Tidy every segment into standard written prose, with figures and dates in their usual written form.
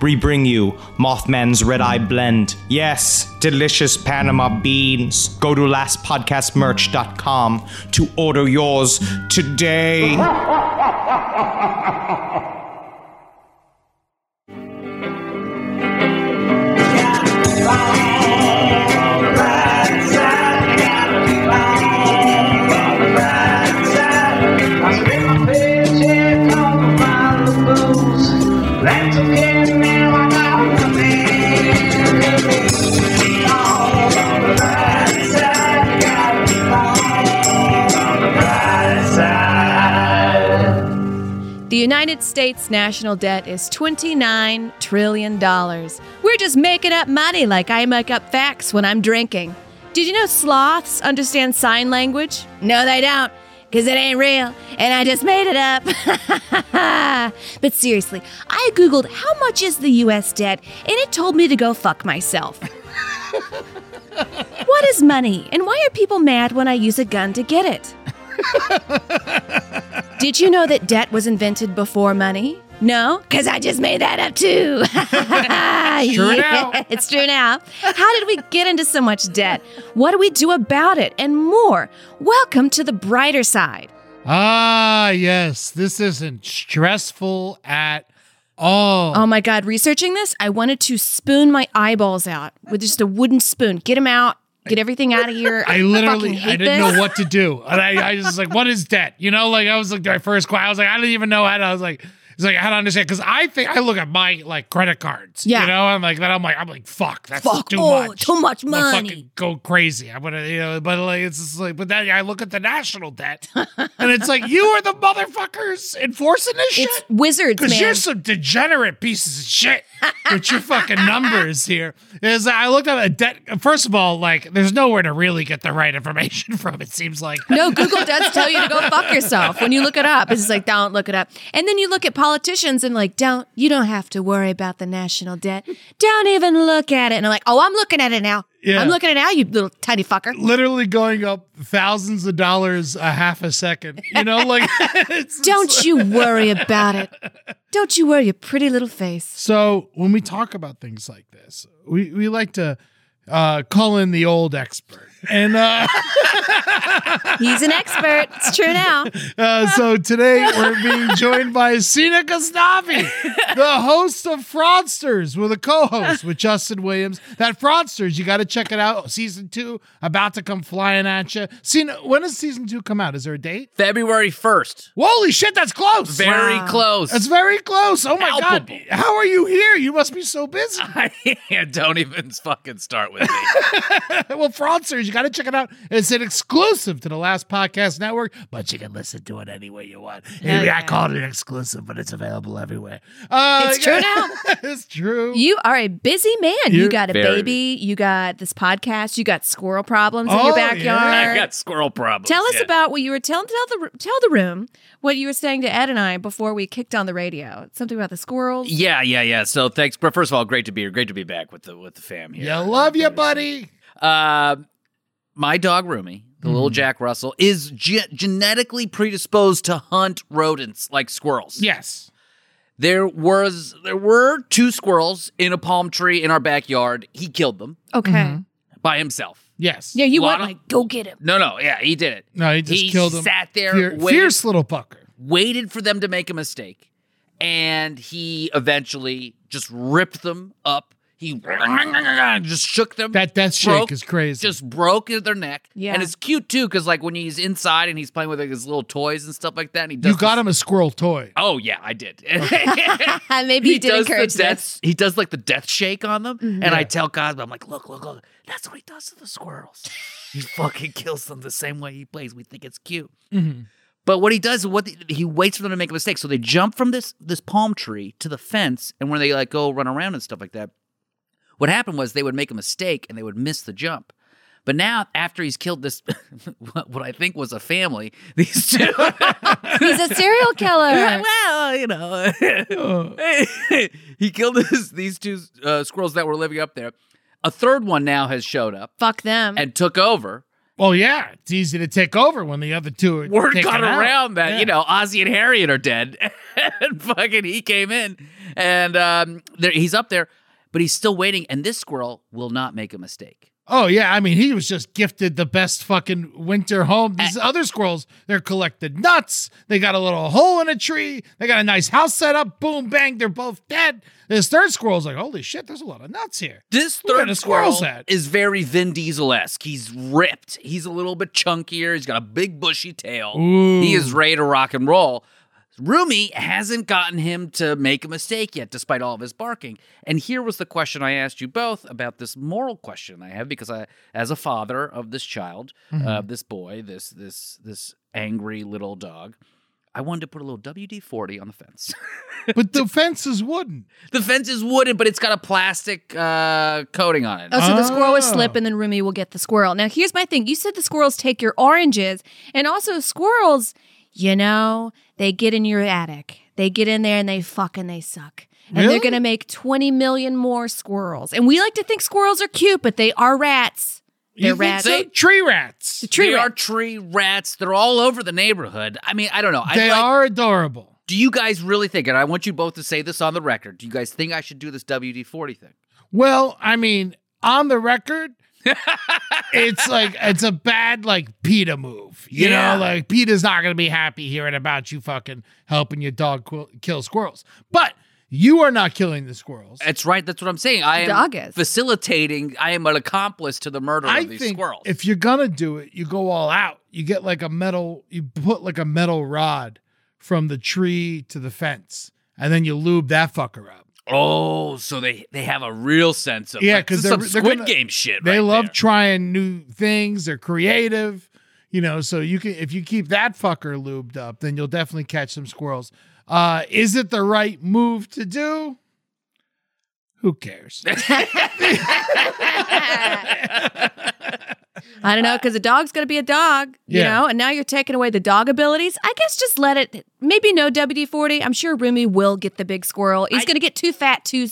we bring you Mothman's Red Eye Blend. Yes, delicious Panama beans. Go to lastpodcastmerch.com to order yours today. The United States national debt is $29 trillion. We're just making up money like I make up facts when I'm drinking. Did you know sloths understand sign language? No, they don't, because it ain't real, and I just made it up. But seriously, I Googled how much is the U.S. debt, and it told me to go fuck myself. What is money, and why are people mad when I use a gun to get it? Did you know that debt was invented before money? No? Because I just made that up too. True now. It's true now. How did we get into so much debt? What do we do about it? And more. Welcome to the brighter side. Ah, yes. This isn't stressful at all. Oh my God. Researching this, I wanted to spoon my eyeballs out with just a wooden spoon. Get them out. Get everything out of here. I didn't know what to do. And I was like, what is debt? You know, like I was like, my first question, I was like, I didn't even know how to, I don't understand. Cause I think I look at my like credit cards, yeah. You know, I'm like, fuck, that's too much. Too much money. I'll fucking go crazy. I'm going to, you know, but like, it's just like, but then I look at the national debt and it's like, you are the motherfuckers enforcing this shit. It's wizards, man. Cause you're some degenerate pieces of shit. With your fucking numbers here. Is I looked up a debt. First of all, like, there's nowhere to really get the right information from, it seems like. No, Google does tell you to go fuck yourself when you look it up. It's just like, don't look it up. And then you look at politicians and like, you don't have to worry about the national debt. Don't even look at it. And I'm like, oh, I'm looking at it now. Yeah. I'm looking at it now, you little tiny fucker. Literally going up thousands of dollars a half a second. You know, like. Don't you worry about it. Don't you worry, your pretty little face. So when we talk about things like this, we like to call in the old expert. And he's an expert. It's true now. So today we're being joined by Seena Ghaznavi, the host of Fraudsters, with a co-host with Justin Williams. That Fraudsters, you got to check it out. Season 2 about to come flying at you. Seena, when does season 2 come out? Is there a date? February 1st. Holy shit, that's close. Very wow. Close. That's very close. Oh my Palpable. God! How are you here? You must be so busy. Don't even fucking start with me. Well, Fraudsters. You got to check it out. It's an exclusive to the Last Podcast Network, but you can listen to it any way you want. Yeah. I called it an exclusive, but it's available everywhere. It's true now. It's true. You are a busy man. You got a baby. You got this podcast. You got squirrel problems in your backyard. Yeah. I got squirrel problems. Tell us about what you were telling. Tell the room what you were saying to Ed and I before we kicked on the radio. Something about the squirrels. Yeah. So thanks. First of all, great to be here. Great to be back with the fam here. Yeah, love you, buddy. My dog Rumi the little Jack Russell, is genetically predisposed to hunt rodents like squirrels. Yes. There were two squirrels in a palm tree in our backyard. He killed them. Okay. By himself. Yes. Yeah, you went like, go get him. No, yeah, he did it. No, he just killed them. He sat there. Fierce little fucker. Waited for them to make a mistake, and he eventually just ripped them up. He just shook them. That shake is crazy. Just broke their neck. Yeah. And it's cute, too, because like when he's inside and he's playing with like, his little toys and stuff like that. And he does got him a squirrel toy. Oh, yeah, I did. Okay. Maybe he did encourage this. He does like the death shake on them. Mm-hmm. And I tell Cosby, I'm like, look. That's what he does to the squirrels. He fucking kills them the same way he plays. We think it's cute. Mm-hmm. But what he does is he waits for them to make a mistake. So they jump from this palm tree to the fence. And when they like go run around and stuff like that, what happened was they would make a mistake and they would miss the jump. But now, after he's killed this, what I think was a family, these two. He's a serial killer. Well, you know. He killed these two squirrels that were living up there. A third one now has showed up. Fuck them. And took over. Well, yeah, it's easy to take over when the other two are word got around out. That, yeah. You know, Ozzy and Harriet are dead. And fucking he came in. And he's up there. But he's still waiting, and this squirrel will not make a mistake. Oh, yeah. I mean, he was just gifted the best fucking winter home. These other squirrels, they're collected nuts. They got a little hole in a tree. They got a nice house set up. Boom, bang, they're both dead. This third squirrel's like, holy shit, there's a lot of nuts here. This third squirrel is very Vin Diesel-esque. He's ripped. He's a little bit chunkier. He's got a big, bushy tail. Ooh. He is ready to rock and roll. Rumi hasn't gotten him to make a mistake yet, despite all of his barking. And here was the question I asked you both about this moral question I have, because I, as a father of this child, this boy, this angry little dog, I wanted to put a little WD-40 on the fence. But the fence is wooden. The fence is wooden, but it's got a plastic coating on it. Oh, so the squirrel will slip, and then Rumi will get the squirrel. Now, here's my thing. You said the squirrels take your oranges, and also squirrels... You know, they get in your attic. They get in there and they suck. And really? They're going to make 20 million more squirrels. And we like to think squirrels are cute, but they are rats. They're rats. So? Tree rats. They are tree rats. They're all over the neighborhood. I mean, I don't know. They are adorable. Do you guys really think, and I want you both to say this on the record, do you guys think I should do this WD-40 thing? Well, I mean, on the record... it's a bad PETA move. You know, like PETA's not going to be happy hearing about you fucking helping your dog kill squirrels. But you are not killing the squirrels. That's right. That's what I'm saying. I am an accomplice to the murder of these squirrels. If you're going to do it, you go all out. You get you put like a metal rod from the tree to the fence, and then you lube that fucker up. Oh, so they have a real sense of because they're Squid Game shit. They love trying new things. They're creative, you know. So you can if you keep that fucker lubed up, then you'll definitely catch some squirrels. Is it the right move to do? Who cares? I don't know, because a dog's going to be a dog, you know, and now you're taking away the dog abilities. I guess just let it, maybe no WD-40. I'm sure Rumi will get the big squirrel. He's going to get too fat, too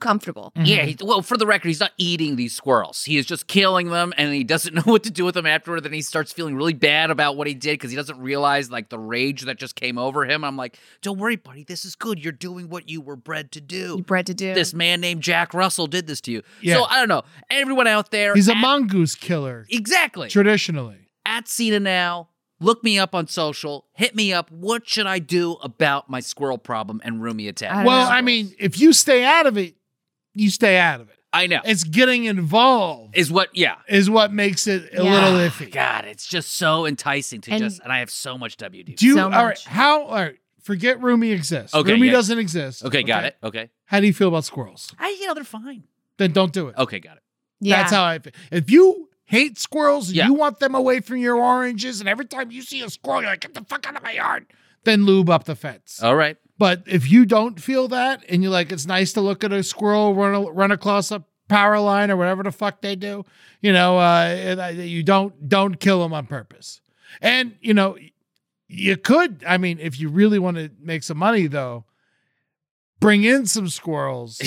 comfortable. Mm-hmm. Yeah, for the record, he's not eating these squirrels. He is just killing them, and he doesn't know what to do with them afterward. Then he starts feeling really bad about what he did because he doesn't realize, the rage that just came over him. I'm like, don't worry, buddy. This is good. You're doing what you were bred to do. This man named Jack Russell did this to you. Yeah. So, I don't know. Everyone out there. He's a mongoose killer. Exactly. Traditionally. At Seena Now, look me up on social, hit me up. What should I do about my squirrel problem and Rumi attack? Well, I mean, if you stay out of it, you stay out of it. I know. It's getting involved. Is what makes it a little iffy. God, it's just so enticing and I have so much WD. Forget Rumi exists. Okay, Rumi doesn't exist. Okay, got it. Okay. How do you feel about squirrels? They're fine. Then don't do it. Okay, got it. Yeah. That's how I feel. If you hate squirrels, you want them away from your oranges, and every time you see a squirrel, you're like, get the fuck out of my yard, then lube up the fence. All right. But if you don't feel that, and you're like, it's nice to look at a squirrel run across a power line or whatever the fuck they do, you know, you don't kill them on purpose. And, you know, you could, I mean, if you really want to make some money, though, bring in some squirrels.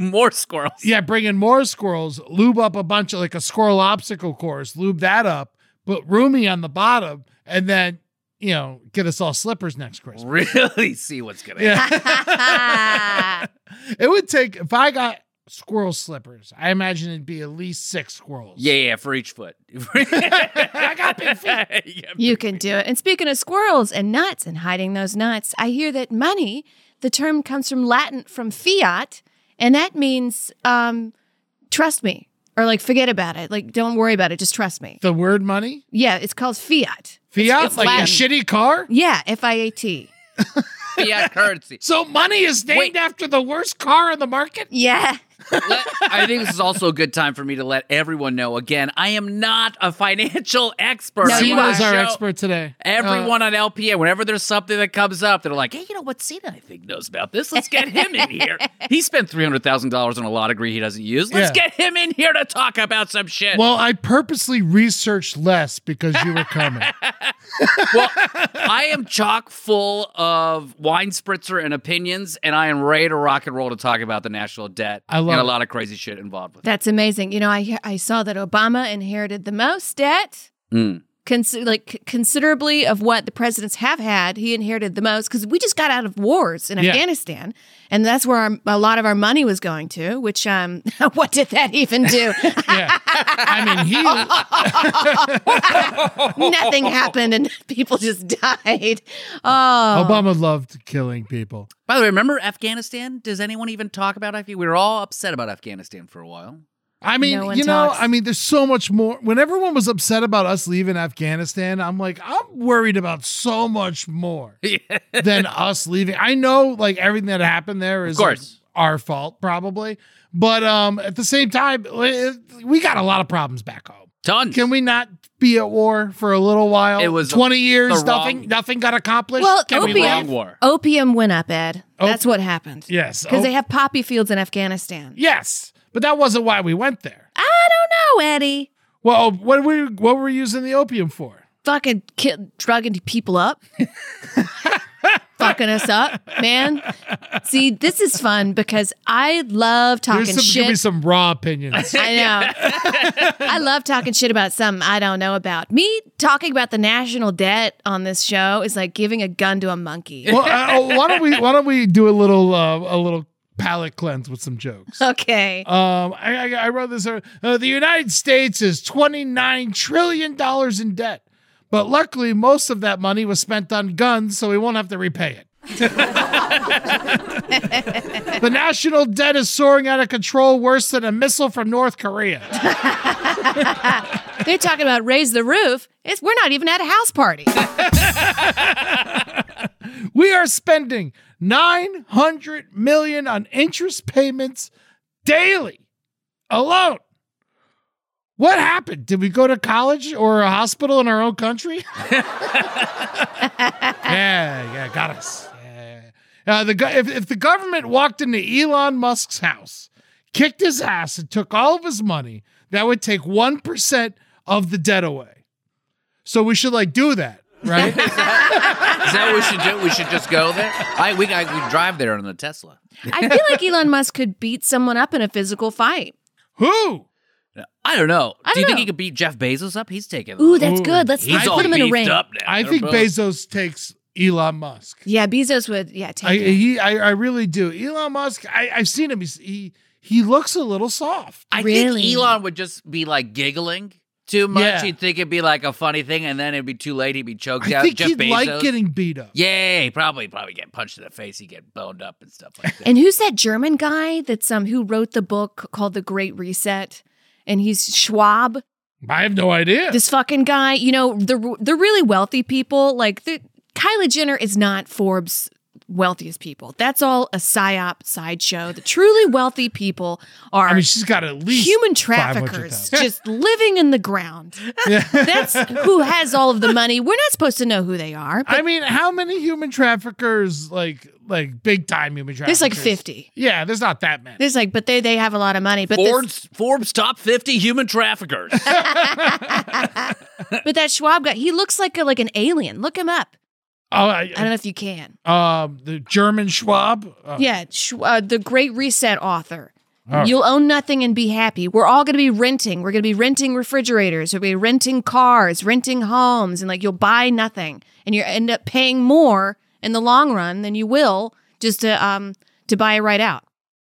More squirrels. Yeah, bring in more squirrels. Lube up a bunch of a squirrel obstacle course. Lube that up. put Rumi on the bottom, and then, you know, get us all slippers next Christmas. Really see what's going to happen. It would take, if I got squirrel slippers, I imagine it'd be at least 6 squirrels. Yeah, for each foot. I got big feet. You can do it. And speaking of squirrels and nuts and hiding those nuts, I hear that money, the term comes from Latin, from fiat, and that means trust me. Or like, forget about it. Like, don't worry about it. Just trust me. The word money? Yeah, it's called fiat. Fiat? It's like Latin. A shitty car? Yeah, F-I-A-T. Fiat currency. So money is named after the worst car on the market? Yeah. I think this is also a good time for me to let everyone know, again, I am not a financial expert. No, Seena's our expert today. Everyone on LPA, whenever there's something that comes up, they're like, hey, you know what, Seena, I think, knows about this. Let's get him in here. He spent $300,000 on a law degree he doesn't use. Let's get him in here to talk about some shit. Well, I purposely researched less because you were coming. Well, I am chock full of wine spritzer and opinions, and I am ready to rock and roll to talk about the national debt. I love and a lot of crazy shit involved with it. That's amazing. You know, I saw that Obama inherited the most debt, considerably of what the presidents have had. He inherited the most because we just got out of wars in Afghanistan, and that's where a lot of our money was going to. Which, what did that even do? I mean, he nothing happened, and people just died. Oh, Obama loved killing people. By the way, remember Afghanistan? Does anyone even talk about Afghanistan? We were all upset about Afghanistan for a while. I mean, there's so much more. When everyone was upset about us leaving Afghanistan, I'm like, I'm worried about so much more than us leaving. I know, like, everything that happened there is like, our fault, probably. But at the same time, we got a lot of problems back home. Tons. Can we not be at war for a little while? It was 20 years, nothing got accomplished. Well, opium went up, Ed. That's what happened. Yes. Because they have poppy fields in Afghanistan. Yes, but that wasn't why we went there. I don't know, Eddie. Well, what were we using the opium for? Fucking drugging people up. Fucking us up, man. See, this is fun because I love talking shit. Give me some raw opinions. I know. I love talking shit about something I don't know about. Me talking about the national debt on this show is like giving a gun to a monkey. Well, why don't we do a little palate cleanse with some jokes? Okay. I wrote this. The United States is $29 trillion in debt. But luckily, most of that money was spent on guns, so we won't have to repay it. The national debt is soaring out of control, worse than a missile from North Korea. They're talking about raise the roof. We're not even at a house party. We are spending $900 million on interest payments daily alone. What happened? Did we go to college or a hospital in our own country? Got us. If the government walked into Elon Musk's house, kicked his ass, and took all of his money, that would take 1% of the debt away. So we should do that, right? Is that what we should do? We should just go there? We drive there on the Tesla. I feel like Elon Musk could beat someone up in a physical fight. Who? I don't know. Do you think he could beat Jeff Bezos up? He's taking. Ooh, that's good. Let's put him in a ring. I think Bezos takes Elon Musk. Yeah, Bezos would. Yeah, take it. I really do. Elon Musk. I've seen him. He looks a little soft. I think Elon would just be giggling too much. Yeah. He'd think it'd be a funny thing, and then it'd be too late. He'd be choked out. I think he'd like getting beat up. Yeah, he probably get punched in the face. He'd get boned up and stuff like that. And who's that German guy that's who wrote the book called The Great Reset? And he's Schwab. I have no idea. This fucking guy, the really wealthy people, Kylie Jenner is not Forbes' wealthiest people. That's all a psyop sideshow. The truly wealthy people are she's got at least human traffickers just living in the ground. Yeah. That's who has all of the money. We're not supposed to know who they are. I mean, how many human traffickers, big time human traffickers? There's 50. Yeah, there's not that many. There's but they have a lot of money. But Forbes top 50 human traffickers. But that Schwab guy, he looks like an alien. Look him up. Oh, I don't know if you can. The German Schwab? The Great Reset author. Right. You'll own nothing and be happy. We're all going to be renting. We're going to be renting refrigerators. We'll be renting cars, renting homes, and like you'll buy nothing, and you end up paying more in the long run than you will just to buy it right out.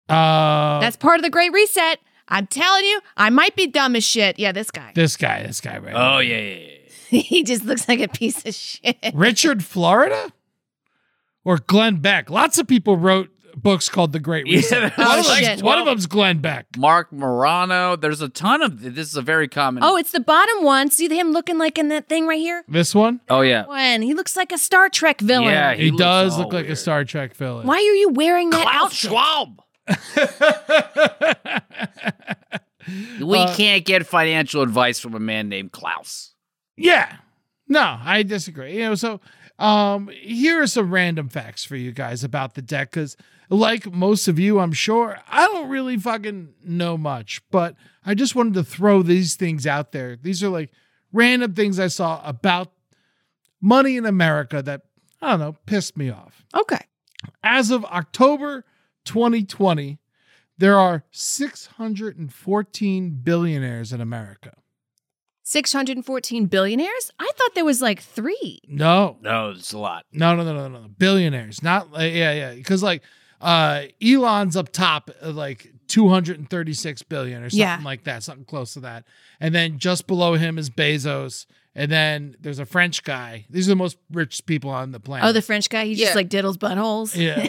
That's part of the Great Reset. I'm telling you, I might be dumb as shit. Yeah, this guy, right? Oh yeah. He just looks like a piece of shit. Richard Florida or Glenn Beck. Lots of people wrote books called The Great Reset. Yeah, one of them's Glenn Beck. Mark Morano. There's a ton of this is a very common. Oh, it's the bottom one. See him looking like in that thing right here? This one? Oh yeah. One. He looks like a Star Trek villain. Yeah, he does look like a Star Trek villain. Why are you wearing that outfit? Schwab. We can't get financial advice from a man named Klaus. Yeah. No, I disagree. You know, so here are some random facts for you guys about the deck, because like most of you, I'm sure, I don't really fucking know much, but I just wanted to throw these things out there. These are like random things I saw about money in America that, I don't know, pissed me off. Okay. As of October 2020, there are 614 billionaires in America. 614 billionaires? I thought there was like 3. No, it's a lot. No. Billionaires, not yeah. Because like Elon's up top, like 236 billion or something like that, something close to that. And then just below him is Bezos. And then there's a French guy. These are the most rich people on the planet. Oh, the French guy? He just like diddles buttholes? Yeah.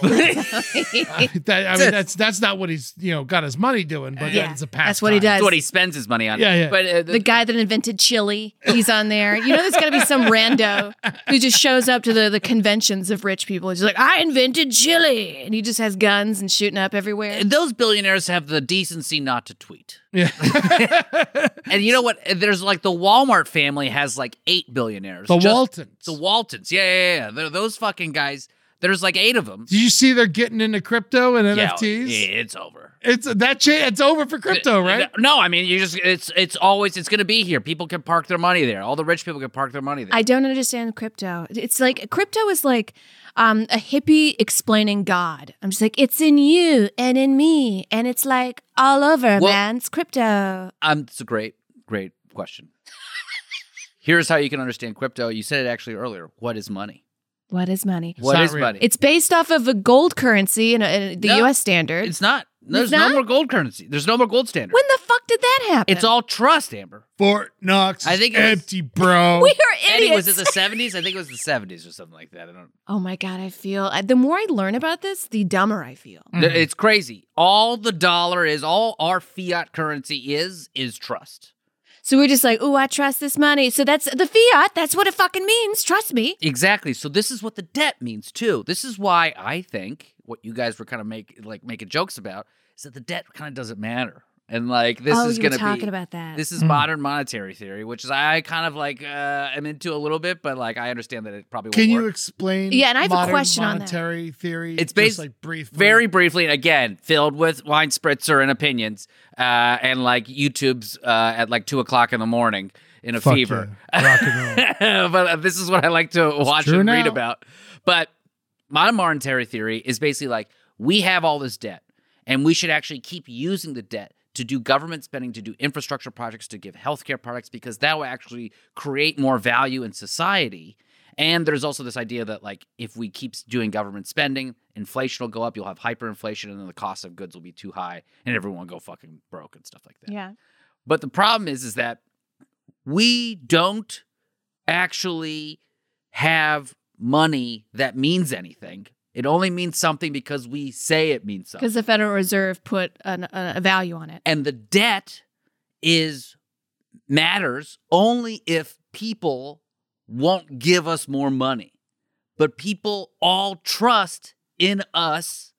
That's not what he's got his money doing, but it's a pastime. That's what he does. That's what he spends his money on. Yeah. But, the guy that invented chili, he's on there. There's got to be some rando who just shows up to the conventions of rich people. He's just like, I invented chili. And he just has guns and shooting up everywhere. And those billionaires have the decency not to tweet. Yeah. And you know what? There's like the Walmart family has like 8 billionaires. The Waltons. Yeah. Those fucking guys. There's like 8 of them. Did you see they're getting into crypto and NFTs? Yeah, it's over. It's over for crypto, right? No, I mean, it's going to be here. People can park their money there. All the rich people can park their money there. I don't understand crypto. It's like crypto is like a hippie explaining God. I'm just like, it's in you and in me, and it's like all over, man. It's crypto. It's a great question. Here's how you can understand crypto. You said it actually earlier. What is money? What is money? It's based off of a gold currency in the U.S. standard. It's not. There's no more gold currency. There's no more gold standard. When the fuck did that happen? It's all trust, Amber. Fort Knox empty, bro. We are idiots. Was it the 70s? I think it was the 70s or something like that. I don't. Oh, my God. The more I learn about this, the dumber I feel. Mm. It's crazy. All the dollar is, all our fiat currency is trust. So we're just like, ooh, I trust this money. So that's the fiat. That's what it fucking means. Trust me. Exactly. So this is what the debt means, too. This is why I think what you guys were kind of making jokes about is that the debt kind of doesn't matter. And like this is going to be talking about that. This is modern monetary theory, which is I kind of like am into a little bit, but like I understand that it probably won't work. Can you explain? Yeah, and I have a question on that. Monetary theory. It's based like briefly, very briefly, and again filled with wine spritzer and opinions, and like YouTube's at like 2:00 in the morning in a fever. Yeah. Rock and roll. But this is what I like to watch and read about. But modern monetary theory is basically like we have all this debt, and we should actually keep using the debt to do government spending, to do infrastructure projects, to give healthcare products, because that will actually create more value in society. And there's also this idea that, like, if we keep doing government spending, inflation will go up, you'll have hyperinflation, and then the cost of goods will be too high, and everyone will go fucking broke and stuff like that. Yeah. But the problem is that we don't actually have money that means anything. It only means something because we say it means something. Because the Federal Reserve put a value on it. And the debt matters only if people won't give us more money. But people all trust in us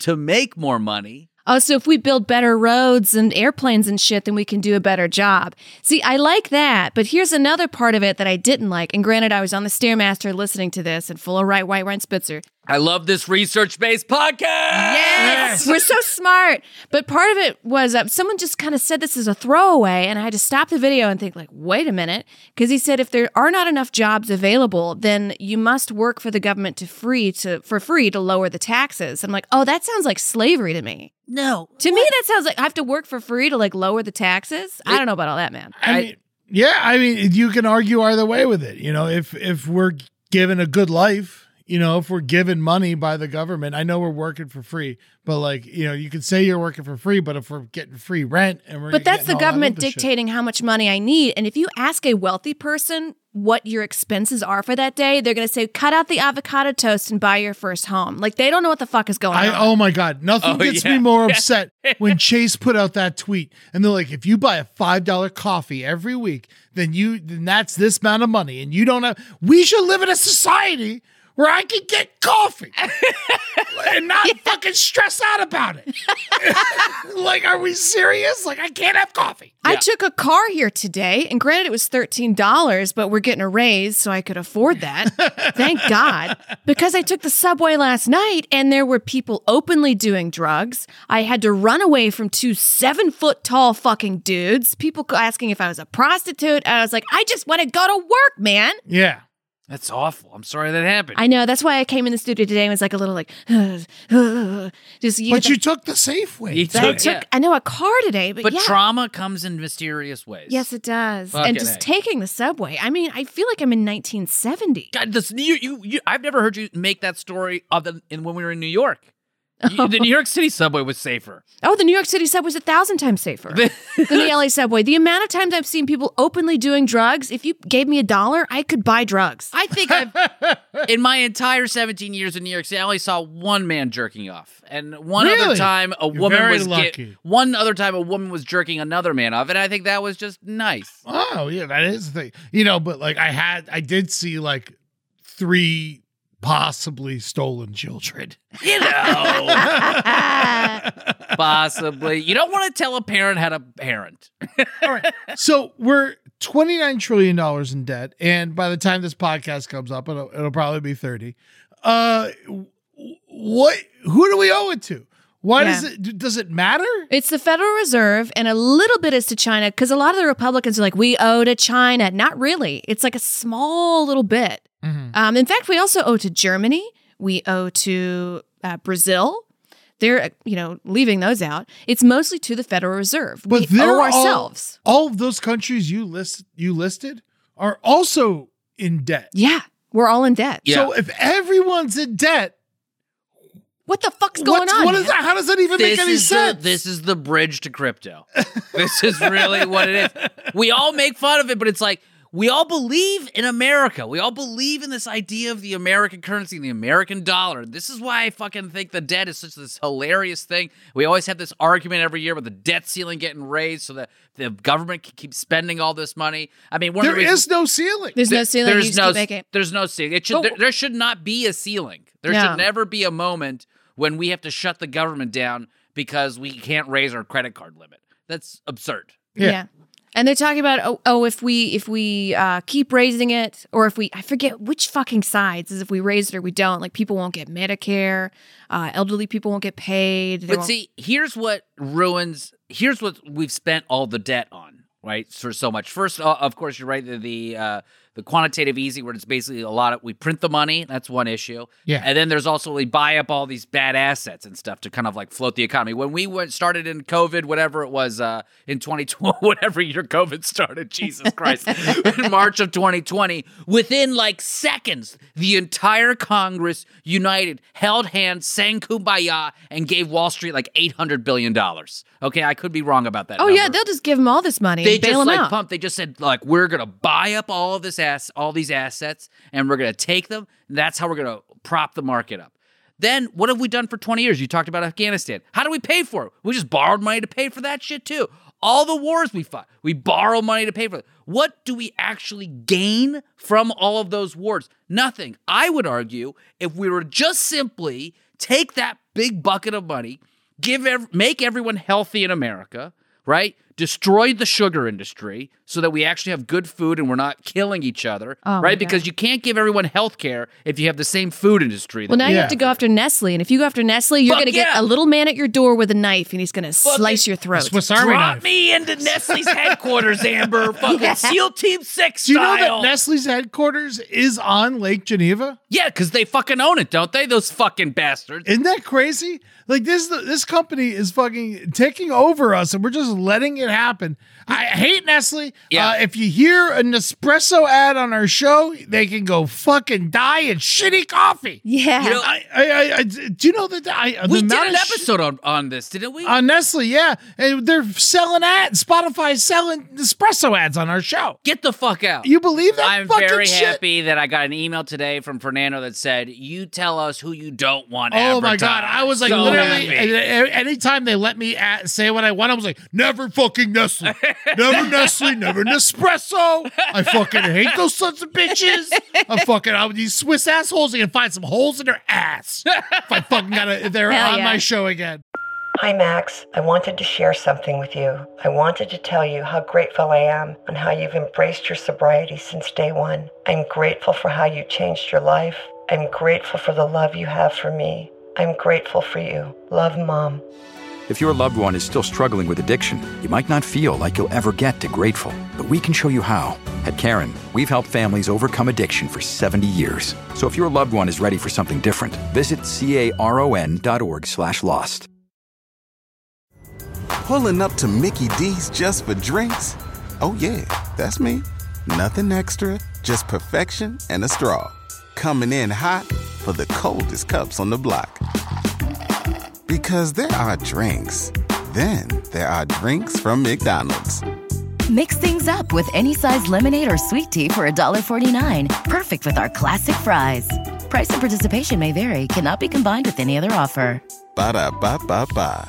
to make more money. Oh, so if we build better roads and airplanes and shit, then we can do a better job. See, I like that, but here's another part of it that I didn't like. And granted, I was on the Stairmaster listening to this and full of right white Ryan Spitzer. I love this research-based podcast. Yes, we're so smart. But part of it was someone just kind of said this as a throwaway, and I had to stop the video and think, like, wait a minute, because he said if there are not enough jobs available, then you must work for the government for free to lower the taxes. I'm like, oh, that sounds like slavery to me. No, to me that sounds like I have to work for free to like lower the taxes. I don't know about all that, man. I mean, you can argue either way with it. You know, if we're given a good life. You know, if we're given money by the government, I know we're working for free, but like, you know, you could say you're working for free, but if we're getting free rent and we're... But that's the government dictating how much money I need. And if you ask a wealthy person what your expenses are for that day, they're going to say, cut out the avocado toast and buy your first home. Like, they don't know what the fuck is going on. Oh my God. Nothing gets me more upset when Chase put out that tweet. And they're like, if you buy a $5 coffee every week, then that's this amount of money. And you don't have... We should live in a society where I can get coffee and not fucking stress out about it. Like, are we serious? Like, I can't have coffee. I took a car here today, and granted it was $13, but we're getting a raise, so I could afford that. Thank God. Because I took the subway last night, and there were people openly doing drugs. I had to run away from 2 7-foot-tall fucking dudes. People asking if I was a prostitute. And I was like, I just want to go to work, man. Yeah. That's awful. I'm sorry that happened. I know. That's why I came in the studio today and was like a little like, just. You but you took the safe way. I know a car today, but trauma comes in mysterious ways. Yes, it does. Fucking and just taking the subway. I mean, I feel like I'm in 1970. God, I've never heard you make that story when we were in New York. The New York City subway was safer. Oh, the New York City subway was 1,000 times safer than the LA subway. The amount of times I've seen people openly doing drugs, if you gave me $1, I could buy drugs. I think in my entire 17 years in New York City, I only saw one man jerking off. And one other time a woman was jerking another man off. And I think that was just nice. Oh, yeah, that is the thing. You know, but like I did see like 3 possibly stolen children. You know. Possibly. You don't want to tell a parent how to parent. All right. So we're $29 trillion in debt. And by the time this podcast comes up, it'll probably be 30. Who do we owe it to? Does it matter? It's the Federal Reserve, and a little bit is to China, because a lot of the Republicans are like, we owe to China. Not really. It's like a small little bit. Mm-hmm. In fact, we also owe to Germany. We owe to Brazil. They're, leaving those out. It's mostly to the Federal Reserve. But we owe ourselves. All of those countries you listed are also in debt. Yeah, we're all in debt. Yeah. So if everyone's in debt, what the fuck's going on? What is that? How does that even make any sense? This is the bridge to crypto. This is really what it is. We all make fun of it, but it's like, we all believe in America. We all believe in this idea of the American currency and the American dollar. This is why I fucking think the debt is such this hilarious thing. We always have this argument every year about the debt ceiling getting raised so that the government can keep spending all this money. I mean, there is no ceiling. There's no ceiling. There's no ceiling. There should not be a ceiling. There should never be a moment when we have to shut the government down because we can't raise our credit card limit. That's absurd. Yeah. And they're talking about, if we keep raising it, or if we, I forget which fucking sides is if we raise it or we don't, like people won't get Medicare, elderly people won't get paid. But see, here's what we've spent all the debt on, right, for so much. First, of course, you're right, the quantitative easing, where it's basically we print the money, that's one issue. Yeah. And then there's also, we buy up all these bad assets and stuff to kind of like float the economy. When we started in COVID, whatever it was, in 2020, whatever year COVID started, Jesus Christ, in March of 2020, within like seconds, the entire Congress united, held hands, sang Kumbaya, and gave Wall Street like $800 billion. Okay, I could be wrong about that. Oh, number. Yeah, they'll just give them all this money. They bail just them out. They just said, like, we're going to buy up all of this. All these assets, and we're going to take them. That's how we're going to prop the market up. Then what have we done for 20 years? You talked about Afghanistan. How do we pay for it? We just borrowed money to pay for that shit too. All the wars we fought, we borrow money to pay for it. What do we actually gain from all of those wars? Nothing. I would argue if we were just simply take that big bucket of money, make everyone healthy in America, right? destroyed the sugar industry so that we actually have good food and we're not killing each other, right? Because you can't give everyone health care if you have the same food industry. Well, now you have to go after Nestle, and if you go after Nestle, you're going to get a little man at your door with a knife, and he's going to slice your throat. Swiss Army knife. Drop me into Nestle's headquarters, Amber. Fucking SEAL Team 6 style. Do you know that Nestle's headquarters is on Lake Geneva? Yeah, because they fucking own it, don't they? Those fucking bastards. Isn't that crazy? Like, this company is fucking taking over us, and we're just letting it happen. I hate Nestle. Yeah. If you hear a Nespresso ad on our show, they can go fucking die. It's shitty coffee. Yeah. You know, I do you know that we did an episode on this, didn't we? On Nestle, yeah. And they're selling ads. Spotify's selling Nespresso ads on our show. Get the fuck out. You believe that? I'm fucking very happy that I got an email today from Fernando that said, "You tell us who you don't want." Oh my god! I was like, so literally, anytime they let me say what I want, I was like, never fucking Nestle. Never Nestle, never Nespresso. I fucking hate those sons of bitches. These Swiss assholes are gonna find some holes in their ass. If they're on my show again. Hi, Max. I wanted to share something with you. I wanted to tell you how grateful I am on how you've embraced your sobriety since day one. I'm grateful for how you changed your life. I'm grateful for the love you have for me. I'm grateful for you. Love, Mom. If your loved one is still struggling with addiction, you might not feel like you'll ever get to grateful, but we can show you how. At Caron, we've helped families overcome addiction for 70 years. So if your loved one is ready for something different, visit caron.org/lost. Pulling up to Mickey D's just for drinks? Oh yeah, that's me. Nothing extra, just perfection and a straw. Coming in hot for the coldest cups on the block. Because there are drinks. Then there are drinks from McDonald's. Mix things up with any size lemonade or sweet tea for $1.49. Perfect with our classic fries. Price and participation may vary. Cannot be combined with any other offer. Ba-da-ba-ba-ba.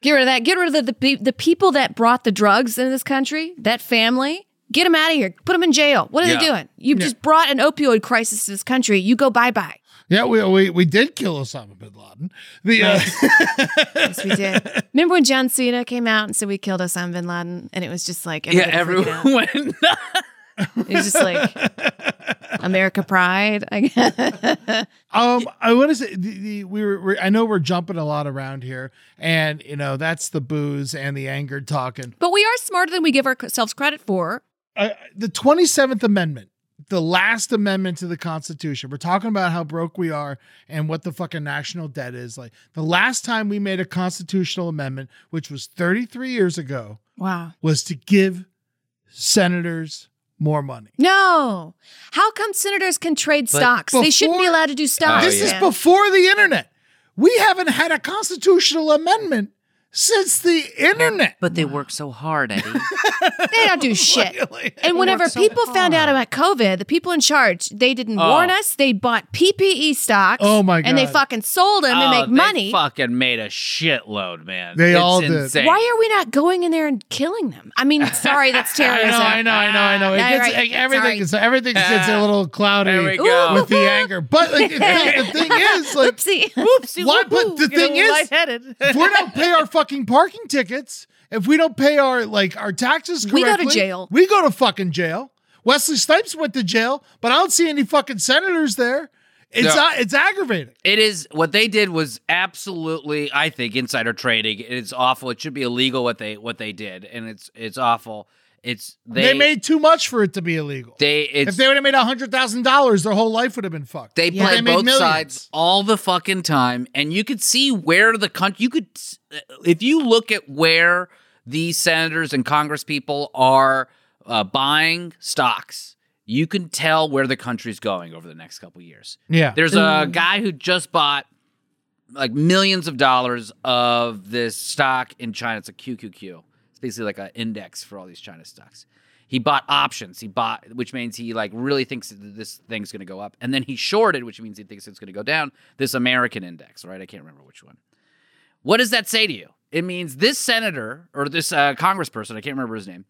Get rid of that. Get rid of the people that brought the drugs into this country, that family. Get them out of here. Put them in jail. What are they doing? You've just brought an opioid crisis to this country. You go bye-bye. Yeah, we did kill Osama bin Laden. Yes, we did. Remember when John Cena came out and said we killed Osama bin Laden? And it was just like... everyone went nuts. It was just like America Pride. I want to say, I know we're jumping a lot around here, and that's the booze and the anger talking. But we are smarter than we give ourselves credit for. The 27th Amendment. The last amendment to the Constitution. We're talking about how broke we are and what the fucking national debt is. Like, the last time we made a constitutional amendment, which was 33 years ago, was to give senators more money. No. How come senators can trade stocks? They shouldn't be allowed to do stocks. This is before the internet. We haven't had a constitutional amendment since the internet. But they work so hard, Eddie. They don't do shit. And whenever people found out about COVID, the people in charge, they didn't warn us. They bought PPE stocks. Oh my God. And they fucking sold them and make money. They fucking made a shitload, man. They all did. Why are we not going in there and killing them? I mean, sorry, that's terrorism. I know. Everything gets a little cloudy with the anger. But the thing is, like, oopsie. But the thing is, if we don't pay our fucking parking tickets, if we don't pay our taxes correctly, we go to fucking jail. Wesley Snipes went to jail, but I don't see any fucking senators there. It's aggravating. It is. What they did was absolutely, I think, insider trading. It's awful. It should be illegal what they did, and it's awful. They made too much for it to be illegal. If they would have made $100,000, their whole life would have been fucked. They played both sides all the fucking time, and you could see where the country. You could, if you look at where these senators and congresspeople are buying stocks, you can tell where the country's going over the next couple of years. Yeah, there's a guy who just bought like millions of dollars of this stock in China. It's a QQQ. Basically like an index for all these China stocks. He bought options. Which means he like really thinks that this thing's going to go up. And then he shorted, which means he thinks it's going to go down, this American index, right? I can't remember which one. What does that say to you? It means this senator or this congressperson, I can't remember his name,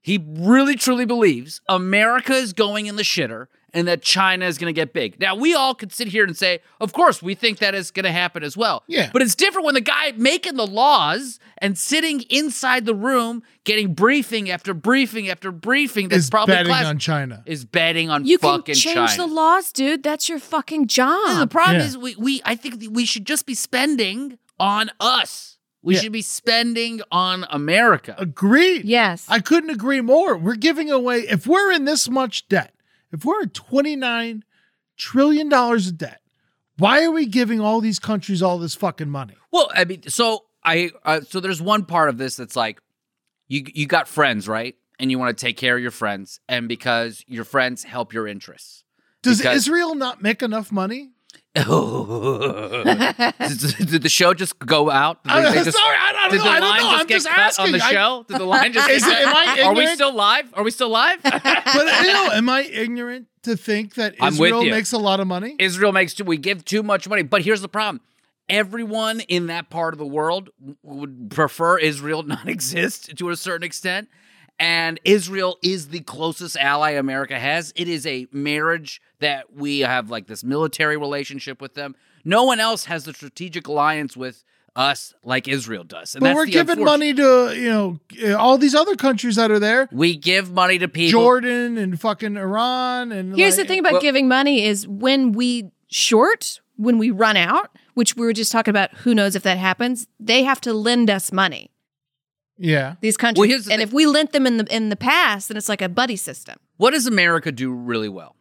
he really truly believes America is going in the shitter and that China is going to get big. Now, we all could sit here and say, of course, we think that is going to happen as well. Yeah. But it's different when the guy making the laws and sitting inside the room getting briefing after briefing after briefing that's probably on China. Is betting on fucking China. You can change the laws, dude. That's your fucking job. And the problem is I think we should just be spending on us. We should be spending on America. Agreed. Yes. I couldn't agree more. We're giving away, if we're in this much debt, if we're at $29 trillion of debt, why are we giving all these countries all this fucking money? Well, I mean, so there's one part of this that's like, you got friends, right? And you want to take care of your friends, and because your friends help your interests. Does Israel not make enough money? Did the show just go out? I don't know. I'm just asking. On the show? Did the line just get cut? Am I ignorant? Are we still live? But am I ignorant to think that Israel makes a lot of money? Israel we give too much money. But here's the problem. Everyone in that part of the world would prefer Israel not exist to a certain extent. And Israel is the closest ally America has. It is a marriage that we have, like, this military relationship with them. No one else has the strategic alliance with us like Israel does. And but that's we're giving money to, all these other countries that are there. We give money to people. Jordan and fucking Iran. And here's the thing about giving money is when we run out, which we were just talking about, who knows if that happens, they have to lend us money. Yeah. These countries. Well, if we lent them in the past, then it's like a buddy system. What does America do really well?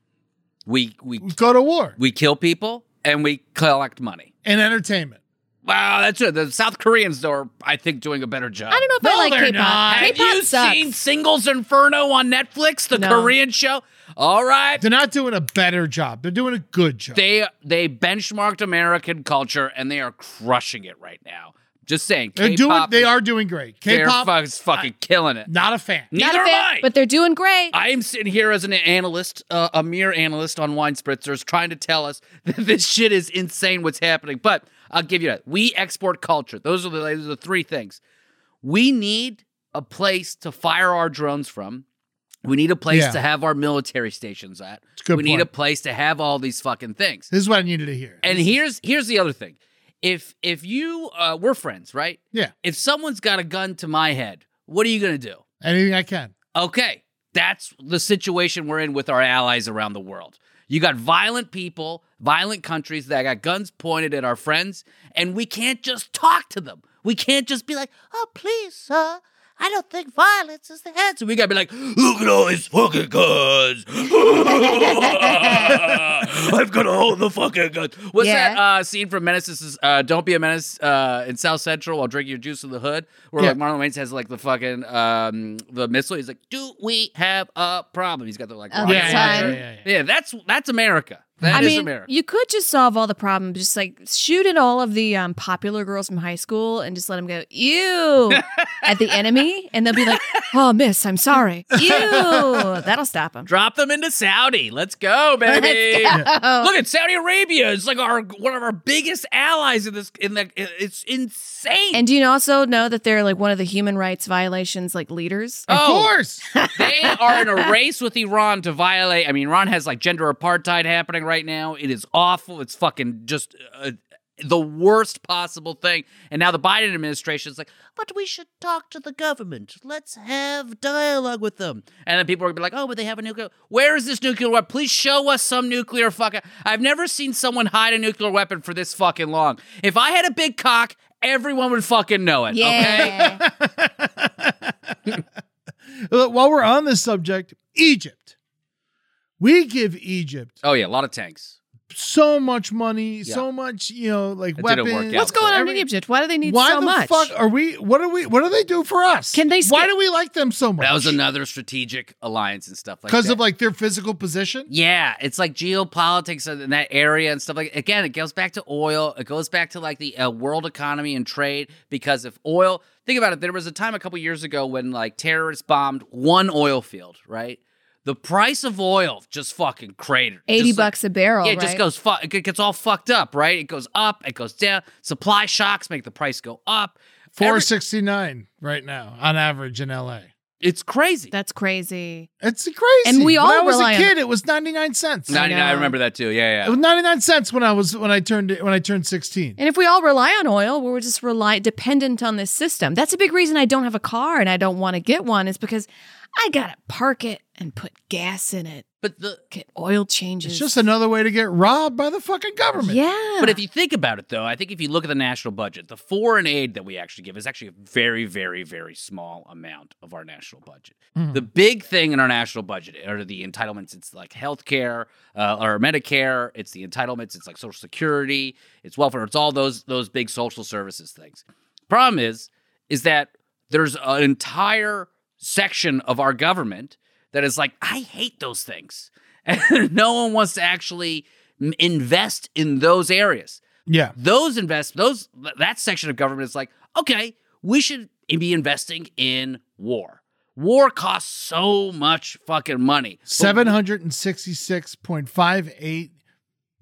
We go to war. We kill people and we collect money. And entertainment. Wow, that's true. The South Koreans are, I think, doing a better job. I don't know if I like K-pop. Have you seen Singles Inferno on Netflix, the Korean show? All right. They're not doing a better job. They're doing a good job. They benchmarked American culture and they are crushing it right now. Just saying, they are doing great. K-pop is fucking killing it. Not a fan. Neither am I. But they're doing great. I am sitting here as an analyst, a mere analyst on Wine Spritzers, trying to tell us that this shit is insane what's happening. But I'll give you that. We export culture. Those are the three things. We need a place to fire our drones from. We need a place to have our military stations at. It's a good point. We need a place to have all these fucking things. This is what I needed to hear. And here's the other thing. If you we're friends, right? Yeah. If someone's got a gun to my head, what are you going to do? Anything I can. Okay. That's the situation we're in with our allies around the world. You got violent people, violent countries that got guns pointed at our friends, and we can't just talk to them. We can't just be like, oh, please, sir. I don't think violence is the answer. We gotta be like, look at all his fucking guns. I've got all the fucking guns. What's that scene from Menace's Don't Be a Menace in South Central while drinking your juice in the hood? Where like Marlon Wayans has like the fucking the missile. He's like, do we have a problem? He's got the like that's America. That is America. You could just solve all the problems, just like shoot at all of the popular girls from high school and just let them go, ew, at the enemy. And they'll be like, oh, miss, I'm sorry. Ew. That'll stop them. Drop them into Saudi. Let's go, baby. Let's go. Look at Saudi Arabia. It's like one of our biggest allies in this. It's insane. And do you also know that they're like one of the human rights violations, like leaders? Of course. They are in a race with Iran to violate. I mean, Iran has like gender apartheid happening right now. It is awful. It's fucking just the worst possible thing. And now the Biden administration is like, but we should talk to the government. Let's have dialogue with them. And then people are going to be like, oh, but they have a nuclear. Where is this nuclear weapon? Please show us some nuclear fucking. I've never seen someone hide a nuclear weapon for this fucking long. If I had a big cock, everyone would fucking know it. Yeah. Okay. While we're on this subject, Egypt. We give Egypt. Oh, yeah, a lot of tanks. So much money, so much, weapons. Didn't work out. What's going on in Egypt? Why do they need so much? Why the fuck are we, what do they do for us? Why do we like them so much? That was another strategic alliance and stuff like that. Because of, like, their physical position? Yeah, it's like geopolitics in that area and stuff like that. Again, it goes back to oil. It goes back to, like, the world economy and trade because if oil, think about it, there was a time a couple years ago when, like, terrorists bombed one oil field, right? The price of oil just fucking cratered. $80 a barrel, right? Yeah, it just goes, it gets all fucked up, right? It goes up, it goes down. Supply shocks make the price go up. $4.69 right now on average in LA. It's crazy. That's crazy. It's crazy. And we all when I was a kid, it was 99 cents. 99. I remember that too. Yeah, yeah. It was 99 cents when I turned 16. And if we all rely on oil, we're just dependent on this system. That's a big reason I don't have a car and I don't want to get one. Is because I gotta park it and put gas in it. But the oil changes. It's just another way to get robbed by the fucking government. Yeah. But if you think about it, though, I think if you look at the national budget, the foreign aid that we actually give is actually a very, very, very small amount of our national budget. Mm. The big thing in our national budget are the entitlements. It's like healthcare or Medicare. It's the entitlements. It's like Social Security. It's welfare. It's all those big social services things. Problem is that there's an entire section of our government that is like, I hate those things. And no one wants to actually invest in those areas. Yeah. That section of government is like, okay, we should be investing in war. War costs so much fucking money. $766.58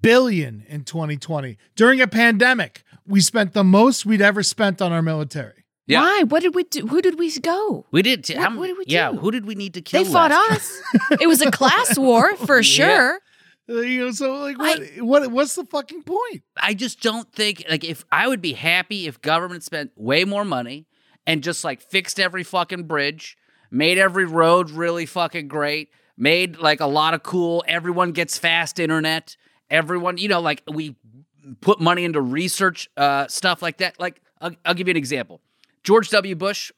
billion in 2020. During a pandemic, we spent the most we'd ever spent on our military. Yeah. Why? What did we do? Who did we go? We did. What did we do? Yeah. Who did we need to kill? They fought us. It was a class war for sure. Yeah. So like, what's the fucking point? I just don't think if I would be happy if government spent way more money and just fixed every fucking bridge, made every road really fucking great, made a lot of cool. Everyone gets fast internet. Everyone, we put money into research stuff like that. I'll give you an example. George W. Bush,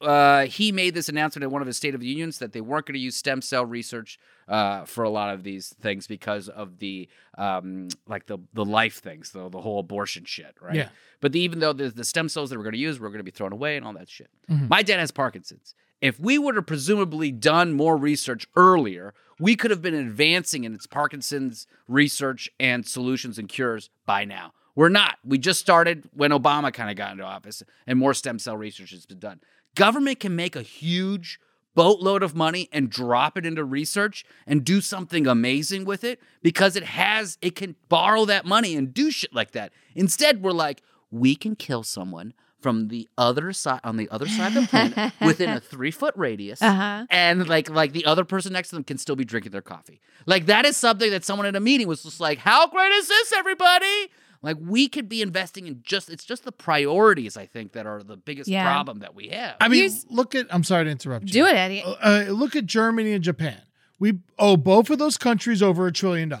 he made this announcement at one of his State of the Unions that they weren't going to use stem cell research for a lot of these things because of the the life things, the whole abortion shit, right? Yeah. But even though the stem cells that we're going to use were going to be thrown away and all that shit. Mm-hmm. My dad has Parkinson's. If we would have presumably done more research earlier, we could have been advancing in its Parkinson's research and solutions and cures by now. We're not. We just started when Obama kind of got into office, and more stem cell research has been done. Government can make a huge boatload of money and drop it into research and do something amazing with it because it can borrow that money and do shit like that. Instead, we're like, we can kill someone from the other side, on the other side of the planet, within a 3-foot radius, and the other person next to them can still be drinking their coffee. That is something that someone at a meeting was just like, how great is this, everybody? We could be investing in it's just the priorities, I think, that are the biggest problem that we have. I mean, I'm sorry to interrupt you. Do it, Eddie. Look at Germany and Japan. We owe both of those countries over $1 trillion.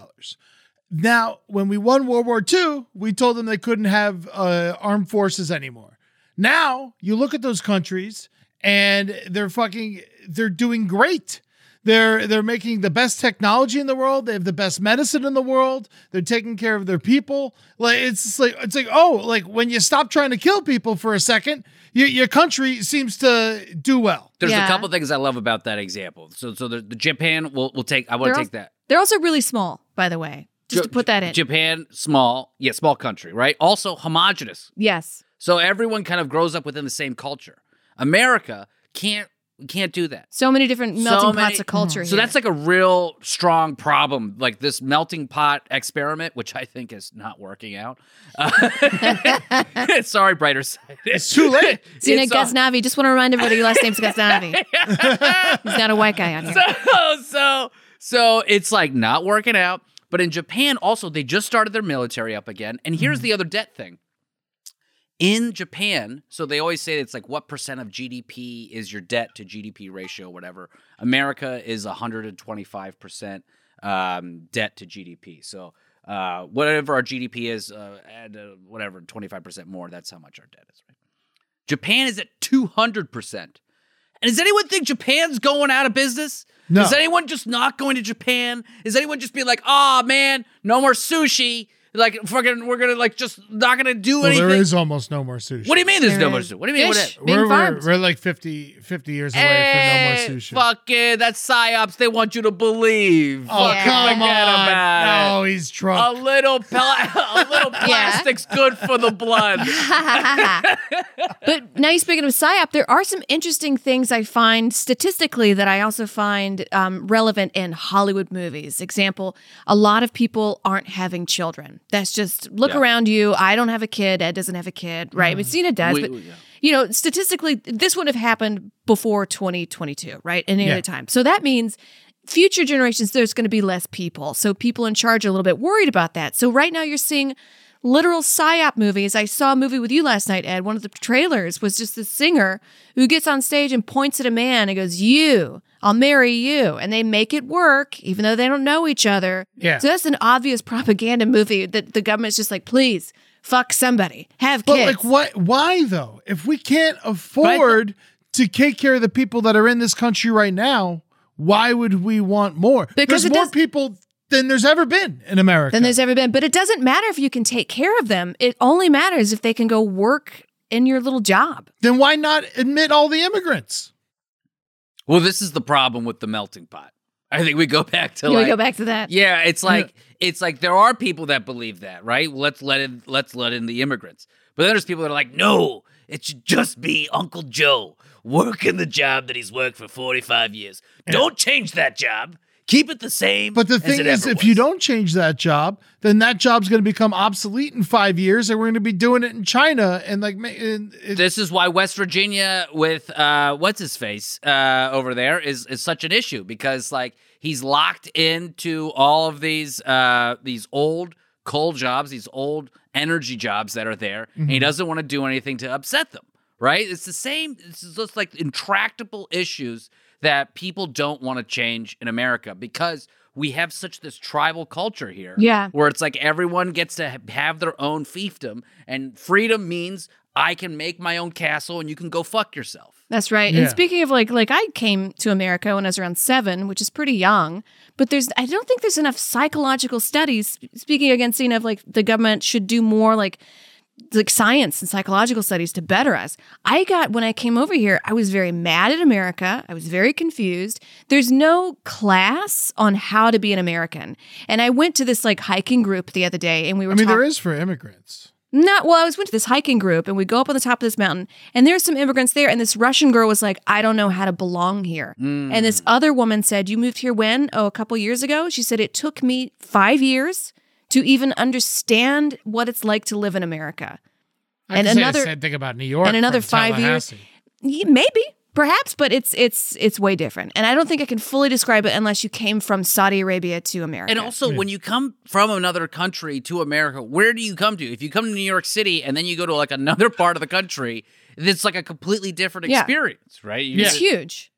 Now, when we won World War II, we told them they couldn't have armed forces anymore. Now, you look at those countries, and they're doing great. They're making the best technology in the world. They have the best medicine in the world. They're taking care of their people. When you stop trying to kill people for a second, your country seems to do well. There's a couple things I love about that example. So the Japan will take. I want to take that. They're also really small, by the way. Just to put that in. Japan, small country, right? Also homogenous. Yes. So everyone kind of grows up within the same culture. America can't. We can't do that. So many different melting pots of culture here. So that's a real strong problem. This melting pot experiment, which I think is not working out. Sorry, brighter side. It's too late. Seena Ghaznavi. Just want to remind everybody your last name's Ghaznavi. He's not a white guy on here. So it's not working out. But in Japan also, they just started their military up again. And here's the other debt thing. In Japan, so they always say it's what percent of GDP is your debt to GDP ratio, whatever. America is 125% debt to GDP. So whatever our GDP is, add whatever, 25% more, that's how much our debt is. Right? Japan is at 200%. And does anyone think Japan's going out of business? No. Is anyone just not going to Japan? Is anyone just being no more sushi? Fucking, we're gonna just not gonna do anything. There is almost no more sushi. What do you mean there's no more sushi? What do you mean? We're 50 years away from no more sushi. Fuck it, that's psyops. They want you to believe. Oh come on! No, he's drunk. A little plastic's good for the blood. But now you're speaking of psyop. There are some interesting things I find statistically that I also find relevant in Hollywood movies. Example: a lot of people aren't having children. That's just look around you. I don't have a kid. Ed doesn't have a kid, right? But Seena does. You know, statistically, this would have happened before 2022, right? Any other time. So that means future generations, there's going to be less people. So people in charge are a little bit worried about that. So right now you're seeing literal psyop movies. I saw a movie with you last night, Ed. One of the trailers was just this singer who gets on stage and points at a man and goes, "You, I'll marry you." And they make it work, even though they don't know each other. Yeah. So that's an obvious propaganda movie that the government's just like, please, fuck somebody, have kids. But like, why though? If we can't afford to take care of the people that are in this country right now, why would we want more? Because there's more people than there's ever been in America. But it doesn't matter if you can take care of them. It only matters if they can go work in your little job. Then why not admit all the immigrants? Well, this is the problem with the melting pot. I think we go back to that. Yeah, it's like there are people that believe that, right? Let's let in the immigrants. But then there's people that are like, no, it should just be Uncle Joe working the job that he's worked for 45 years. Yeah. Don't change that job. Keep it the same. But the thing is, if you don't change that job, then that job's going to become obsolete in 5 years, and we're going to be doing it in China. And like, this is why West Virginia with what's his face over there is such an issue, because like he's locked into all of these old coal jobs, these old energy jobs that are there, and he doesn't want to do anything to upset them. Right? It's the same. This is just like intractable issues that people don't want to change in America, because we have such this tribal culture here where it's like everyone gets to have their own fiefdom, and freedom means I can make my own castle and you can go fuck yourself. That's right. Yeah. And speaking of like I came to America when I was around 7, which is pretty young, but I don't think there's enough psychological studies, speaking against Seena, of like the government should do more like science and psychological studies to better us. When I came over here, I was very mad at America. I was very confused. There's no class on how to be an American. And I went to this like hiking group the other day, and we were there is for immigrants. I went to this hiking group, and we go up on the top of this mountain, and there's some immigrants there, and this Russian girl was like, I don't know how to belong here. And this other woman said, you moved here when? Oh, a couple years ago. She said, it took me 5 years to even understand what it's like to live in America. I can say the same thing about New York. And another 5 years. Maybe, perhaps, but it's way different. And I don't think I can fully describe it unless you came from Saudi Arabia to America. And also, when you come from another country to America, where do you come to? If you come to New York City and then you go to like another part of the country, it's like a completely different experience, right? It's huge.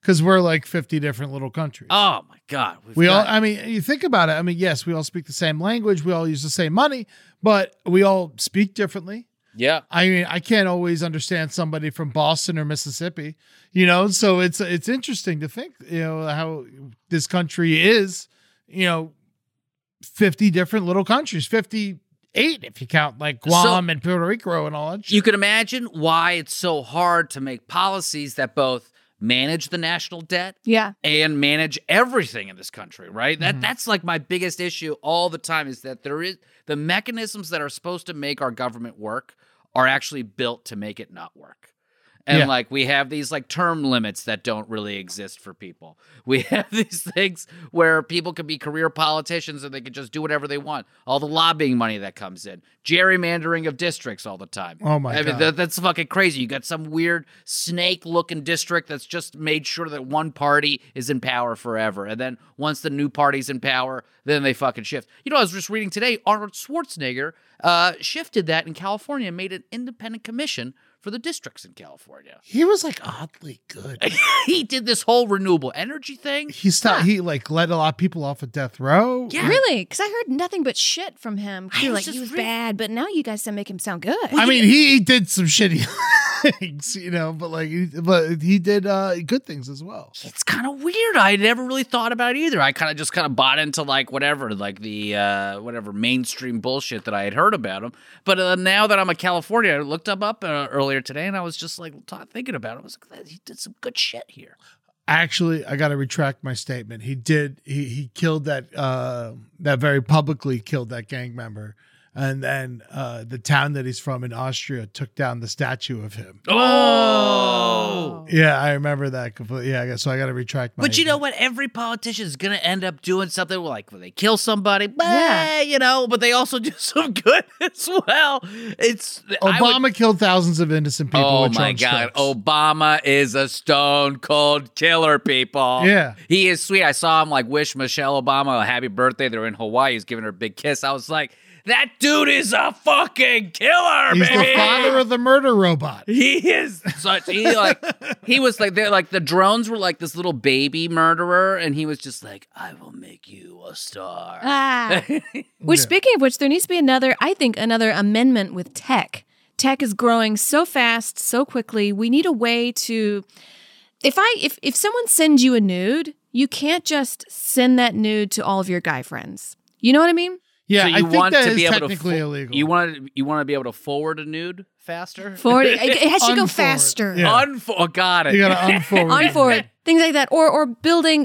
Because we're like 50 different little countries. Oh, my God. You think about it. I mean, yes, we all speak the same language. We all use the same money, but we all speak differently. Yeah. I mean, I can't always understand somebody from Boston or Mississippi, you know? So it's interesting to think, you know, how this country is, you know, 50 different little countries, 58 if you count like Guam and Puerto Rico and all that shit. You can imagine why it's so hard to make policies that both manage the national debt and manage everything in this country, right? That's like my biggest issue all the time, is that there is the mechanisms that are supposed to make our government work are actually built to make it not work. And like we have these like term limits that don't really exist for people. We have these things where people can be career politicians and they can just do whatever they want. All the lobbying money that comes in, gerrymandering of districts all the time. Oh my God. I mean, that's fucking crazy. You got some weird snake looking district that's just made sure that one party is in power forever. And then once the new party's in power, then they fucking shift. You know, I was just reading today, Arnold Schwarzenegger shifted that in California and made an independent commission for the districts in California. He was like oddly good. He did this whole renewable energy thing. He like let a lot of people off of death row. Yeah, really? Because I heard nothing but shit from him. He was bad, but now you guys make him sound good. He did some shitty things, you know, but he did good things as well. It's kind of weird. I never really thought about it either. I kind of bought into like whatever, like the whatever mainstream bullshit that I had heard about him. But now that I'm a California, I looked up earlier today, and I was just like thinking about it. I was like, he did some good shit here. Actually, I got to retract my statement. He killed that very publicly killed that gang member And then the town that he's from in Austria took down the statue of him. Oh! Yeah, I remember that completely. Yeah, so I got to retract my... But you know what? Every politician is going to end up doing something like when they kill somebody, you know, but they also do some good as well. It's Obama killed thousands of innocent people. Oh, my God. Obama is a stone-cold killer, people. Yeah. He is sweet. I saw him, like, wish Michelle Obama a happy birthday. They were in Hawaii. He's giving her a big kiss. I was like... That dude is a fucking killer, baby. He's the father of the murder robot. He is. He was like, they're like, the drones were like this little baby murderer, and he was just like, I will make you a star. Ah. Which, speaking of which, there needs to be another amendment with tech. Tech is growing so fast, so quickly. We need a way to, if someone sends you a nude, you can't just send that nude to all of your guy friends. You know what I mean? Yeah, so I think that is technically illegal. You want to be able to forward a nude faster? Forward it. It has to go faster. Yeah. Got it. You got to unforward. Unforward. Things like that. Or building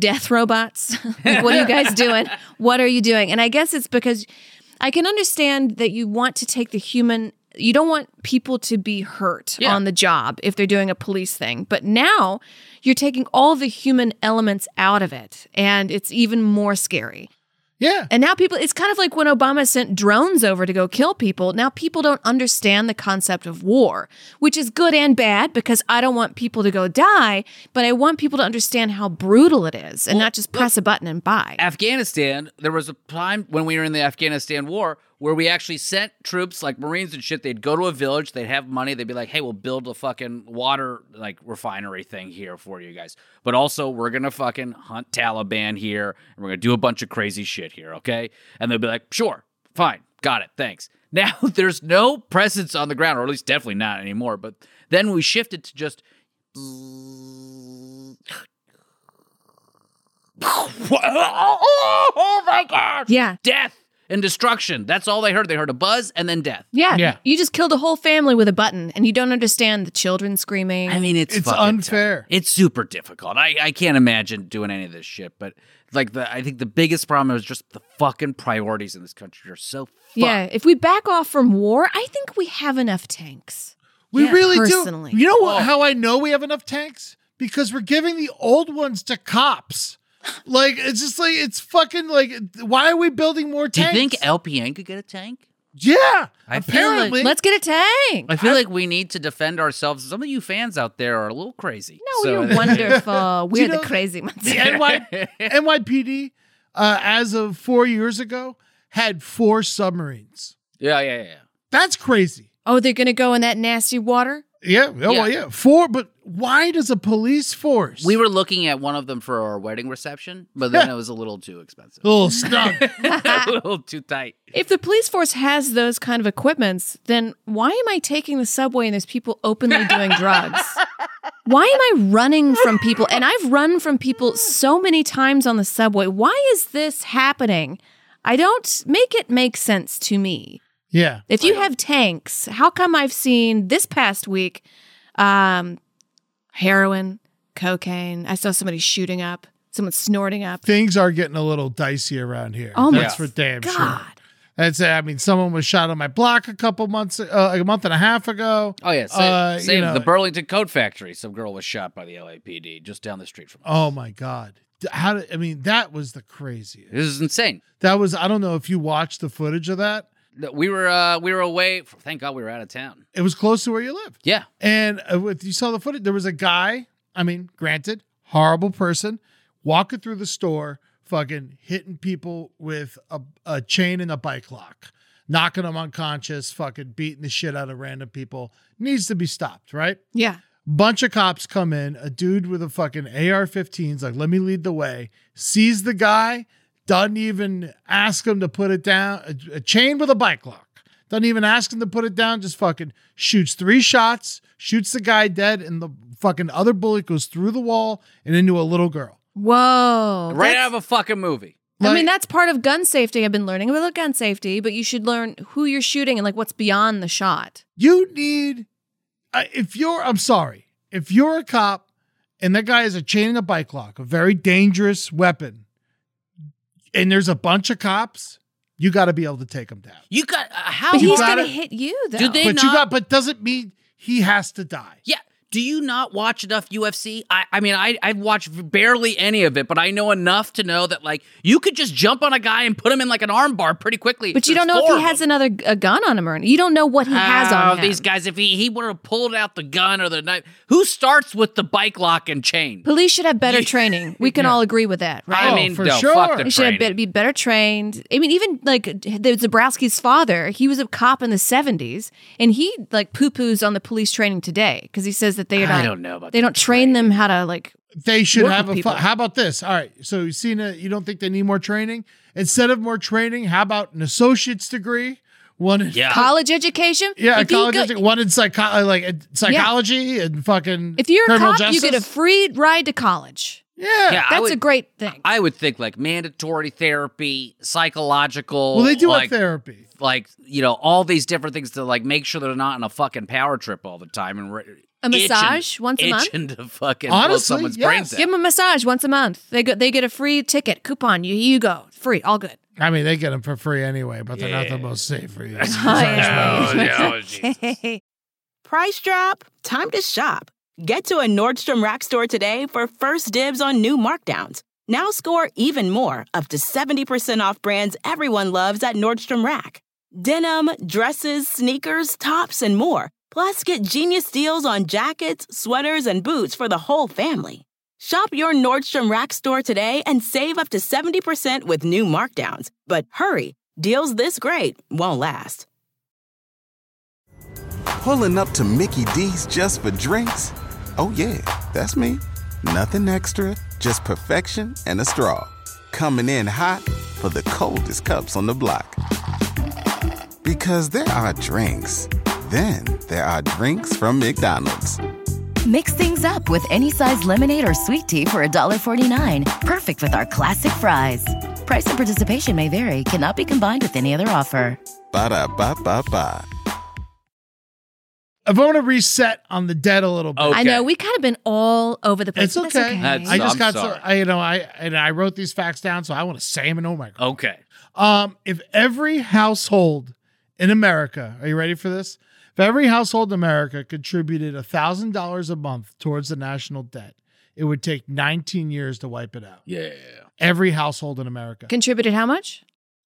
death robots. Like, what are you guys doing? What are you doing? And I guess it's because I can understand that you want to take the human... You don't want people to be hurt on the job if they're doing a police thing. But now you're taking all the human elements out of it. And it's even more scary. Yeah. And now people, it's kind of like when Obama sent drones over to go kill people. Now people don't understand the concept of war, which is good and bad because I don't want people to go die, but I want people to understand how brutal it is and not just press a button and buy. Afghanistan, there was a time when we were in the Afghanistan war where we actually sent troops like Marines and shit. They'd go to a village, they'd have money, they'd be like, hey, we'll build a fucking water like refinery thing here for you guys. But also we're going to fucking hunt Taliban here and we're going to do a bunch of crazy shit here, okay? And they'll be like, sure, fine, got it, thanks. Now there's no presence on the ground, or at least definitely not anymore. But then we shifted to just... Oh my God! Yeah. Death. And destruction. That's all they heard. They heard a buzz and then death. Yeah. You just killed a whole family with a button and you don't understand the children screaming. I mean, it's unfair. It's super difficult. I can't imagine doing any of this shit. But like I think the biggest problem is just the fucking priorities in this country are so fucked. Yeah. If we back off from war, I think we have enough tanks. We really personally do. You know how I know we have enough tanks? Because we're giving the old ones to cops. Like, it's just like, it's fucking like, why are we building more tanks? Do you think LPN could get a tank? Yeah, apparently. Let's get a tank. I feel like we need to defend ourselves. Some of you fans out there are a little crazy. No, you're wonderful. We're the crazy ones. The NYPD, as of 4 years ago, had 4 submarines. Yeah. That's crazy. Oh, they're going to go in that nasty water? Yeah. Oh, yeah. Well, yeah. 4, but why does a police force? We were looking at one of them for our wedding reception, but then it was a little too expensive. A little snug. A little too tight. If the police force has those kind of equipments, then why am I taking the subway and there's people openly doing drugs? Why am I running from people? And I've run from people so many times on the subway. Why is this happening? I don't make it make sense to me. Yeah. If you have tanks, how come I've seen this past week heroin, cocaine, I saw somebody shooting up, someone snorting up. Things are getting a little dicey around here. Oh my God. That's for damn sure. That's it. I mean, someone was shot on my block a month and a half ago. Oh, yeah. Same you know, the Burlington Coat Factory. Some girl was shot by the LAPD just down the street from us. Oh my God. That was the craziest. This is insane. I don't know if you watched the footage of that. We were away. Thank God we were out of town. It was close to where you lived. Yeah. And you saw the footage. There was a guy, I mean, granted, horrible person, walking through the store, fucking hitting people with a chain and a bike lock, knocking them unconscious, fucking beating the shit out of random people. Needs to be stopped, right? Yeah. Bunch of cops come in. A dude with a fucking AR-15's like, let me lead the way. Sees the guy. Doesn't even ask him to put it down. A chain with a bike lock. Doesn't even ask him to put it down. Just fucking shoots 3 shots, shoots the guy dead, and the fucking other bullet goes through the wall and into a little girl. Whoa. Right out of a fucking movie. Like, I mean, that's part of gun safety. I've been learning about gun safety, but you should learn who you're shooting and like what's beyond the shot. You need, if you're a cop and that guy has a chain and a bike lock, a very dangerous weapon, and there's a bunch of cops, You got to be able to take him down. You got how? But he's going to hit you though. Do they but not? You got, but doesn't mean he has to die. Yeah. Do you not watch enough UFC? I've watched barely any of it, but I know enough to know that like you could just jump on a guy and put him in like an arm bar pretty quickly. But you don't know if he has a gun on him or anything. You don't know what he has on him. These guys, if he would have pulled out the gun or the knife, who starts with the bike lock and chain? Police should have better training. We can all agree with that, right? For sure. Fuck the training. They should be better trained. I mean, even like the Zabrowski's father, he was a cop in the 70s, and he like poo-poos on the police training today because he says that they don't train them how to like. They should have how about this? All right, so Seena, you don't think they need more training? Instead of more training, how about an associate's degree? College education. Yeah, one in psychology and fucking. If you're a cop, you get a free ride to college. Yeah, that's a great thing. I would think like mandatory therapy, psychological. Well, they do have therapy. Like all these different things to like make sure they're not on a fucking power trip all the time and. A massage once a month? Itching to fucking blow someone's brains out. Give them a massage once a month. They get a free ticket, coupon. You go. Free. All good. I mean, they get them for free anyway, but they're not the most safe for you. Oh, price drop. Time to shop. Get to a Nordstrom Rack store today for first dibs on new markdowns. Now score even more, up to 70% off brands everyone loves at Nordstrom Rack. Denim, dresses, sneakers, tops, and more. Plus, get genius deals on jackets, sweaters, and boots for the whole family. Shop your Nordstrom Rack store today and save up to 70% with new markdowns. But hurry, deals this great won't last. Pulling up to Mickey D's just for drinks? Oh yeah, that's me. Nothing extra, just perfection and a straw. Coming in hot for the coldest cups on the block. Because there are drinks. Then there are drinks from McDonald's. Mix things up with any size lemonade or sweet tea for $1.49. Perfect with our classic fries. Price and participation may vary. Cannot be combined with any other offer. Ba-da-ba-ba-ba. I want to reset on the dead a little bit. Okay. I know we kind of been all over the place. It's okay. I wrote these facts down, so I want to say them in oh my god. Okay. If every household in America, are you ready for this? If every household in America contributed $1,000 a month towards the national debt, it would take 19 years to wipe it out. Yeah. Every household in America. Contributed how much?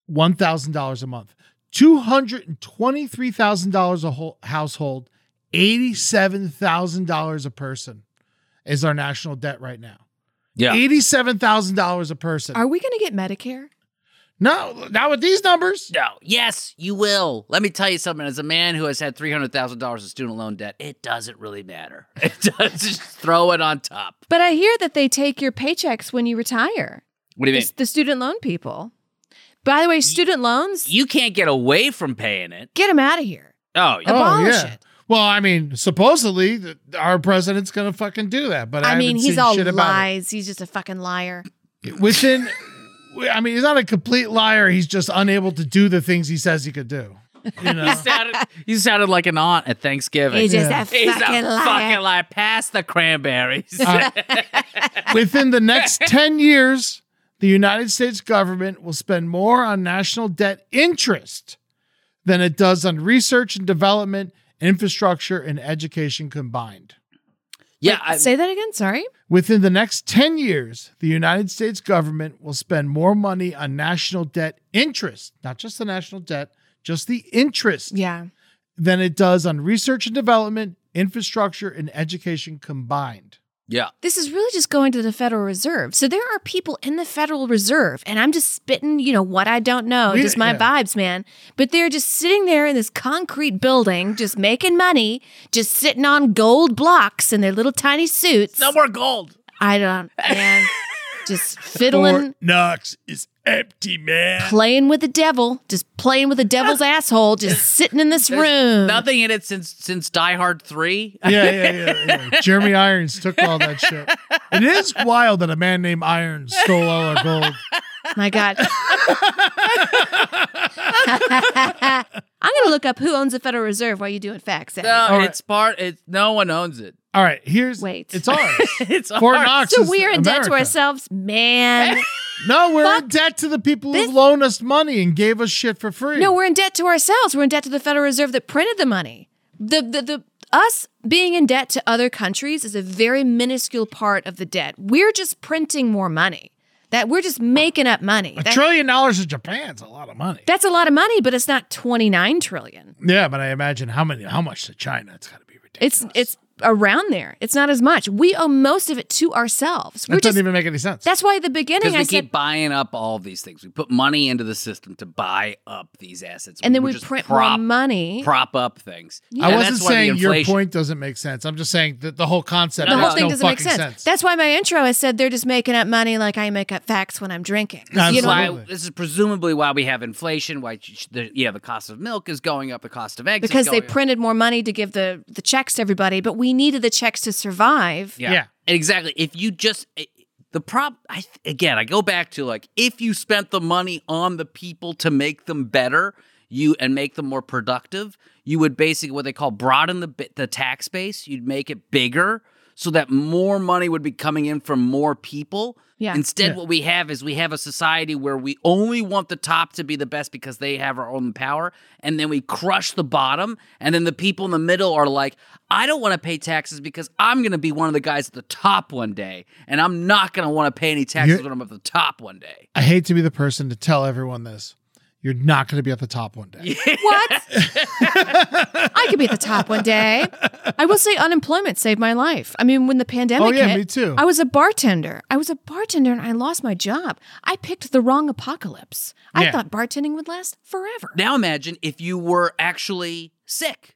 $1,000 a month. $223,000 a whole household, $87,000 a person is our national debt right now. Yeah. $87,000 a person. Are we going to get Medicare? No, not with these numbers. No. Yes, you will. Let me tell you something. As a man who has had $300,000 of student loan debt, it doesn't really matter. It does. Just throw it on top. But I hear that they take your paychecks when you retire. What do you mean? The student loan people. By the way, student loans. You can't get away from paying it. Get them out of here. Oh, yeah. Abolish it. Well, I mean, supposedly our president's going to fucking do that. But I mean, he's all lies. He's just a fucking liar. I mean, he's not a complete liar. He's just unable to do the things he says he could do. You know? he sounded like an aunt at Thanksgiving. He's just a fucking liar. Pass the cranberries. Within the next 10 years, the United States government will spend more on national debt interest than it does on research and development, infrastructure, and education combined. Yeah, say that again, sorry. Within the next 10 years, the United States government will spend more money on national debt interest, not just the national debt, just the interest, than it does on research and development, infrastructure, and education combined. Yeah. This is really just going to the Federal Reserve. So there are people in the Federal Reserve, and I'm just spitting, what I don't know, just my vibes, man. But they're just sitting there in this concrete building, just making money, just sitting on gold blocks in their little tiny suits. No more gold. I don't, man. Just fiddling. Fort Knox is empty, man. Playing with the devil. Just playing with the devil's asshole. Just sitting in this room. Nothing in it since Die Hard 3. Yeah. Jeremy Irons took all that shit. It is wild that a man named Irons stole all our gold. My God. I'm going to look up who owns the Federal Reserve while you're doing facts. No one owns it. All right, it's ours. It's ours. Fort Knox. So we are in debt to ourselves, man. No, we're in debt to the people who loaned us money and gave us shit for free. No, we're in debt to ourselves. We're in debt to the Federal Reserve that printed the money. Us being in debt to other countries is a very minuscule part of the debt. We're just printing more money. That we're just making up money. $1 trillion to Japan's a lot of money. That's a lot of money, but it's not 29 trillion. Yeah, but I imagine how much to China. It's got to be ridiculous. It's around there. It's not as much. We owe most of it to ourselves. That doesn't even make any sense. That's why at the beginning I said, we keep buying up all these things. We put money into the system to buy up these assets, and then we print more money, prop up things. Yeah. I wasn't saying your point doesn't make sense. I'm just saying that the whole concept, the whole thing doesn't make sense. That's why my intro, I said they're just making up money like I make up facts when I'm drinking. This is presumably why we have inflation. Why the cost of milk is going up, the cost of eggs because they printed more money to give the checks to everybody, but we needed the checks to survive. Yeah. Exactly. If you just, the problem, I go back to if you spent the money on the people to make them better and make them more productive, you would basically what they call broaden the tax base. You'd make it bigger so that more money would be coming in from more people. Yeah. Instead, what we have a society where we only want the top to be the best because they have our own power, and then we crush the bottom, and then the people in the middle are like, I don't want to pay taxes because I'm going to be one of the guys at the top one day, and I'm not going to want to pay any taxes when I'm at the top one day. I hate to be the person to tell everyone this. You're not going to be at the top one day. What? I could be at the top one day. I will say unemployment saved my life. I mean, when the pandemic hit. Oh, yeah, me too. I was a bartender and I lost my job. I picked the wrong apocalypse. I thought bartending would last forever. Now imagine if you were actually sick,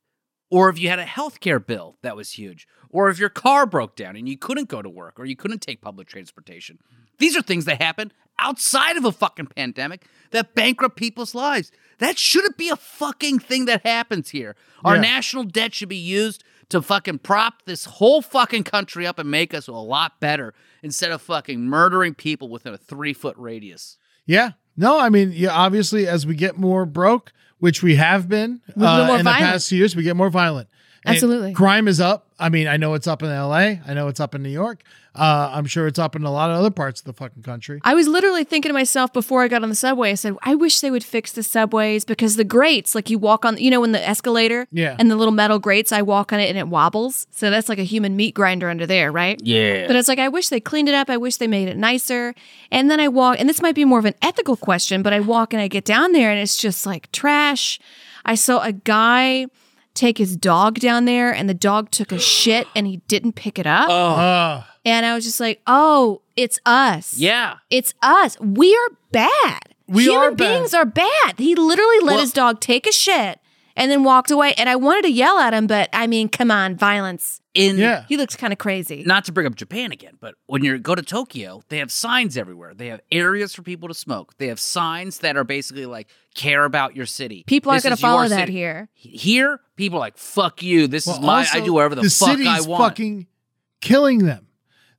or if you had a healthcare bill that was huge, or if your car broke down and you couldn't go to work, or you couldn't take public transportation. These are things that happen outside of a fucking pandemic that bankrupt people's lives. That shouldn't be a fucking thing that happens here. Our national debt should be used to fucking prop this whole fucking country up and make us a lot better instead of fucking murdering people within a 3-foot radius. Yeah. No, I mean, obviously, as we get more broke, which we have been in the past few years, we get more violent. Absolutely. Crime is up. I mean, I know it's up in L.A. I know it's up in New York. I'm sure it's up in a lot of other parts of the fucking country. I was literally thinking to myself before I got on the subway, I said, I wish they would fix the subways because the grates, like you walk on, in the escalator and the little metal grates, I walk on it and it wobbles. So that's like a human meat grinder under there, right? Yeah. But it's like, I wish they cleaned it up. I wish they made it nicer. And then I walk, and this might be more of an ethical question, but I walk and I get down there and it's just like trash. I saw a guy take his dog down there, and the dog took a shit, and he didn't pick it up. And I was just like, "Oh, it's us. Yeah, it's us. We are bad. Human beings are bad." He literally let his dog take a shit and then walked away. And I wanted to yell at him, but I mean, come on, violence. He looks kind of crazy. Not to bring up Japan again, but when you go to Tokyo, they have signs everywhere. They have areas for people to smoke. They have signs that are basically like, care about your city. People aren't going to follow that here. Here, people are like, fuck you. This is my, I do whatever the fuck I want. The city's fucking killing them.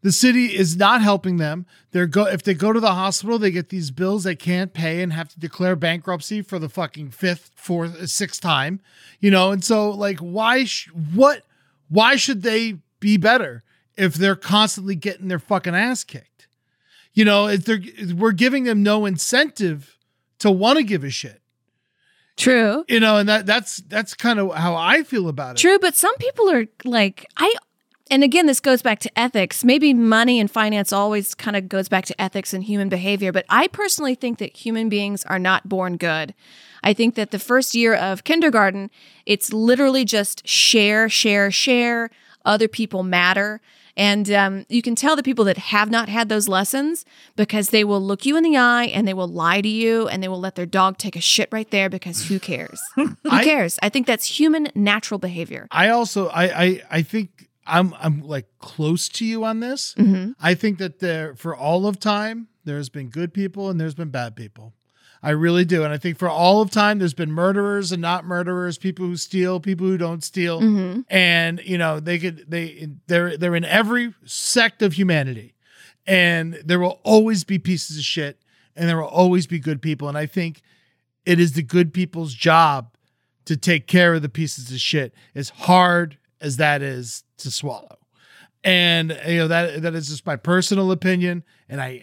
The city is not helping them. If they go to the hospital, they get these bills they can't pay and have to declare bankruptcy for the fucking fifth, fourth, sixth time. And so like, why should they be better if they're constantly getting their fucking ass kicked? We're giving them no incentive to want to give a shit. True. And that's kind of how I feel about it. True, but some people are like, and again, this goes back to ethics. Maybe money and finance always kind of goes back to ethics and human behavior, but I personally think that human beings are not born good. I think that the first year of kindergarten, it's literally just share, share, share. Other people matter. And you can tell the people that have not had those lessons because they will look you in the eye and they will lie to you and they will let their dog take a shit right there because who cares? Who cares? I think that's human natural behavior. I think I'm like close to you on this. Mm-hmm. I think that for all of time, there's been good people and there's been bad people. I really do. And I think for all of time, there's been murderers and not murderers, people who steal, people who don't steal. Mm-hmm. And, they're in every sect of humanity, and there will always be pieces of shit and there will always be good people. And I think it is the good people's job to take care of the pieces of shit, as hard as that is to swallow. And that is just my personal opinion. and I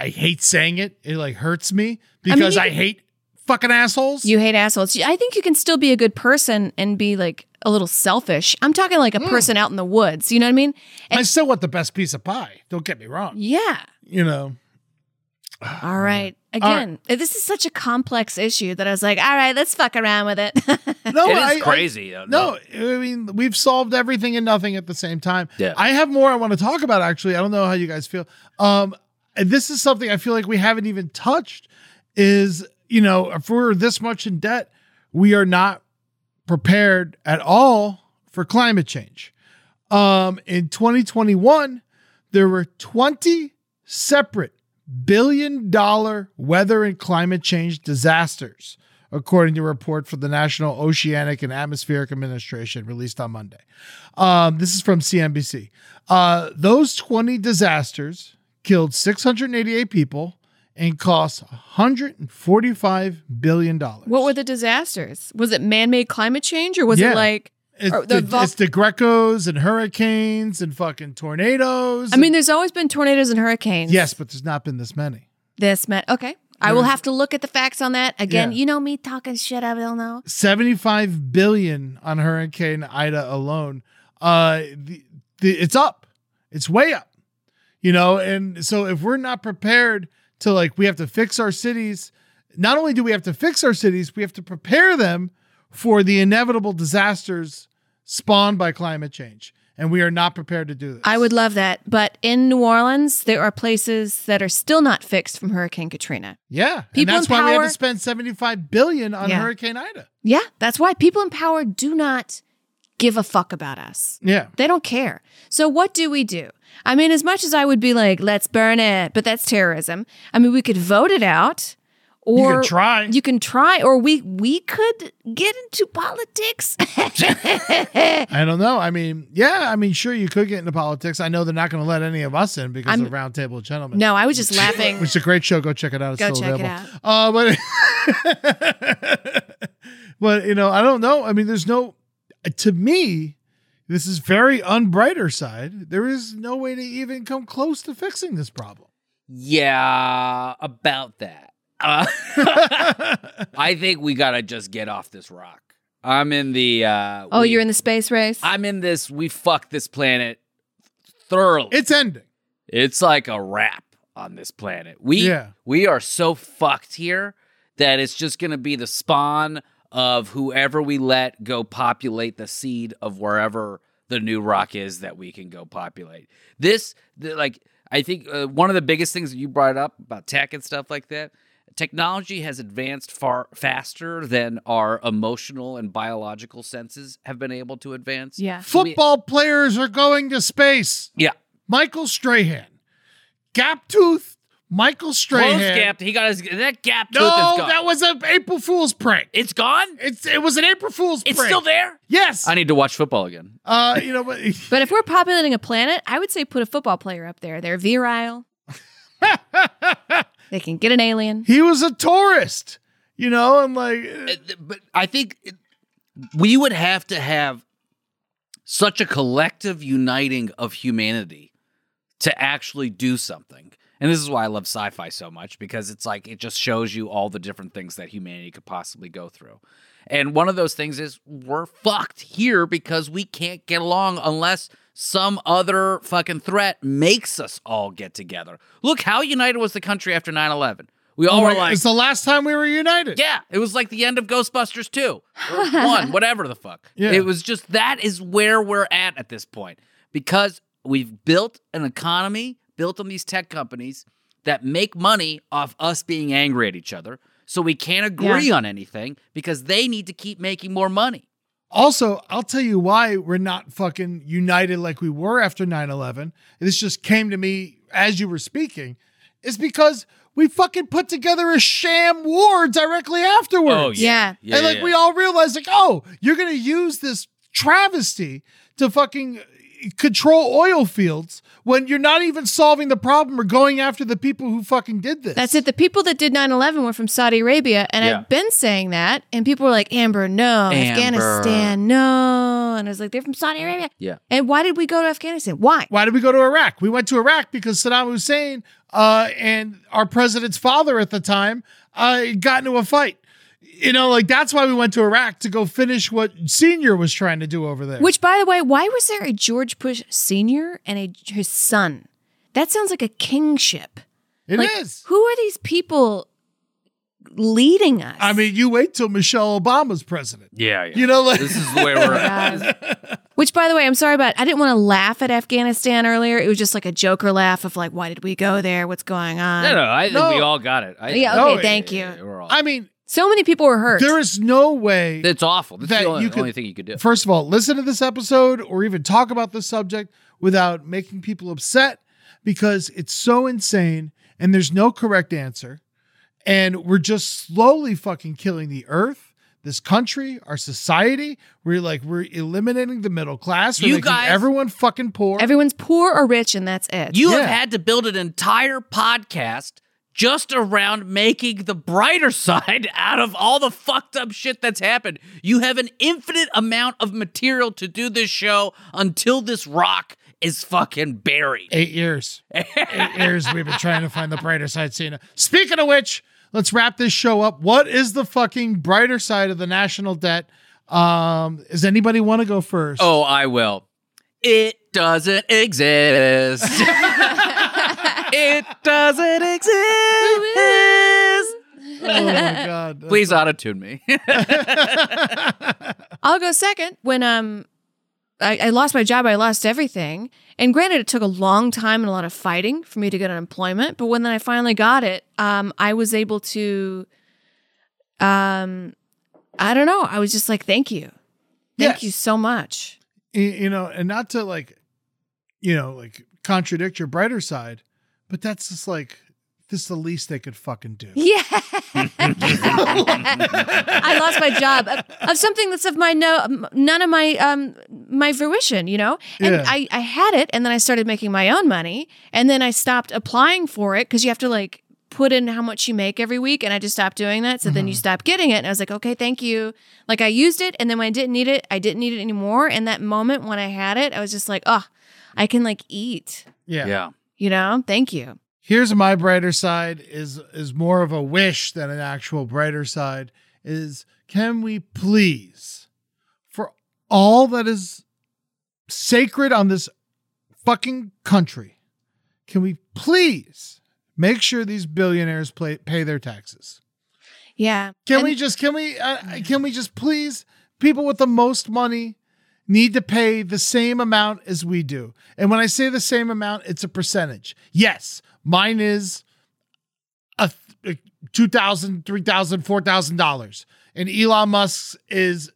hate saying it. It like hurts me because I hate fucking assholes. You hate assholes. I think you can still be a good person and be like a little selfish. I'm talking like a person out in the woods. You know what I mean? And I still want the best piece of pie. Don't get me wrong. Yeah. You know. All right. Again, this is such a complex issue that I was like, all right, let's fuck around with it. No, it's crazy. I mean, we've solved everything and nothing at the same time. Yeah. I have more I want to talk about, actually. I don't know how you guys feel. This is something I feel like we haven't even touched is, you know, if we're this much in debt, we are not prepared at all for climate change. In 2021, there were 20 separate billion-dollar weather and climate change disasters, according to a report from the National Oceanic and Atmospheric Administration released on Monday. This is from CNBC. Those 20 disasters killed 688 people and cost $145 billion. What were the disasters? Was it man-made climate change, or was it like... It's the Grecos and hurricanes and fucking tornadoes. I mean, there's always been tornadoes and hurricanes. Yes, but there's not been this many. Okay. I will have to look at the facts on that. Again, you know me talking shit, I don't know. $75 billion on Hurricane Ida alone. It's up. It's way up. You know, and so if we're not prepared to, like, we have to fix our cities. Not only do we have to fix our cities, we have to prepare them for the inevitable disasters spawned by climate change. And we are not prepared to do this. I would love that. But in New Orleans, there are places that are still not fixed from Hurricane Katrina. Yeah. People and that's why we had to spend $75 billion on Hurricane Ida. Yeah. That's why people in power do not give a fuck about us. Yeah. They don't care. So what do we do? I mean, as much as I would be like, let's burn it, but that's terrorism. I mean, we could vote it out. Or you can try, or we could get into politics. I don't know. I mean, sure, you could get into politics. I know they're not going to let any of us in because of the Round Table of Gentlemen. No, I was just laughing. It's a great show. Go check it out. It's still available. But you know, I don't know. I mean, there's no. To me, this is very unbrighter side. There is no way to even come close to fixing this problem. Yeah, about that. I think we got to just get off this rock. I'm in the... you're in the space race? I'm in this, we fucked this planet thoroughly. It's ending. It's like a wrap on this planet. We are so fucked here that it's just going to be the spawn of whoever we let go populate the seed of wherever the new rock is that we can go populate. I think one of the biggest things that you brought up about tech and stuff like that, technology has advanced far faster than our emotional and biological senses have been able to advance. Yeah. Football players are going to space. Yeah. Michael Strahan. Gap-toothed Michael Strahan. Close gap. He got his... That gap-tooth is gone. No, that was an April Fool's prank. It's gone? It was an April Fool's prank. It's still there? Yes. I need to watch football again. You know, but if we're populating a planet, I would say put a football player up there. They're virile. They can get an alien. He was a tourist, you know, and like... But I think we would have to have such a collective uniting of humanity to actually do something. And this is why I love sci-fi so much, because it's like, it just shows you all the different things that humanity could possibly go through. And one of those things is we're fucked here because we can't get along unless... some other fucking threat makes us all get together. Look how united was the country after 9/11. We all were like... It's the last time we were united. Yeah, it was like the end of Ghostbusters 2. Or 1, whatever the fuck. Yeah. It was just, that is where we're at this point. Because we've built an economy, built on these tech companies that make money off us being angry at each other. So we can't agree on anything because they need to keep making more money. Also, I'll tell you why we're not fucking united like we were after 9/11. This just came to me as you were speaking. It's because we fucking put together a sham war directly afterwards. Oh, yeah. Yeah. And we all realized, you're going to use this travesty to fucking control oil fields when you're not even solving the problem or going after the people who fucking did this. That's it. The people that did 9/11 were from Saudi Arabia. And I've been saying that. And people were like, Amber, no. Amber. Afghanistan, no. And I was like, they're from Saudi Arabia. Yeah. And why did we go to Afghanistan? Why? Why did we go to Iraq? We went to Iraq because Saddam Hussein and our president's father at the time got into a fight. You know, like, that's why we went to Iraq, to go finish what Senior was trying to do over there. Which, by the way, why was there a George Bush Senior and his son? That sounds like a kingship. It like, is. Who are these people leading us? I mean, you wait till Michelle Obama's president. Yeah, yeah. You know, like, this is where we're at. Which, by the way, I'm sorry about. I didn't want to laugh at Afghanistan earlier. It was just like a Joker laugh of like, why did we go there? What's going on? No, I think we all got it. Thank you. We're all. I mean. So many people were hurt. There is no way. It's awful. That's the only thing you could do. First of all, listen to this episode or even talk about this subject without making people upset, because it's so insane and there's no correct answer. And we're just slowly fucking killing the earth, this country, our society. We're eliminating the middle class. We're making everyone fucking poor. Everyone's poor or rich, and that's it. You have had to build an entire podcast just around making the brighter side out of all the fucked up shit that's happened. You have an infinite amount of material to do this show until this rock is fucking buried. 8 years. 8 years we've been trying to find the brighter side, Seena. Speaking of which, let's wrap this show up. What is the fucking brighter side of the national debt? Does anybody want to go first? Oh, I will. It doesn't exist. It doesn't exist. Oh my God. That's Please auto-tune me. I'll go second. When I lost my job, I lost everything. And granted, it took a long time and a lot of fighting for me to get unemployment. But when I finally got it, I was able to, I don't know. I was just like, thank you. Thank you so much. You know, and not to contradict your brighter side. But that's just like, this is the least they could fucking do. Yeah. I lost my job of something that's of my none of my my fruition, you know? And I had it, and then I started making my own money, and then I stopped applying for it, because you have to like put in how much you make every week, and I just stopped doing that. So then you stop getting it, and I was like, okay, thank you. Like, I used it, and then when I didn't need it anymore. And that moment when I had it, I was just like, oh, I can like eat. Yeah. Yeah. You know, thank you. Here's my brighter side is more of a wish than an actual brighter side. Is, can we please, for all that is sacred on this fucking country, can we please make sure these billionaires pay their taxes? Yeah. Can we just please, people with the most money need to pay the same amount as we do. And when I say the same amount, it's a percentage. Yes, mine is $2,000, $3,000, $4,000. And Elon Musk's is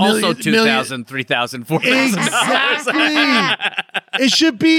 also $2,000, $3,000, $4,000. Exactly. It should be.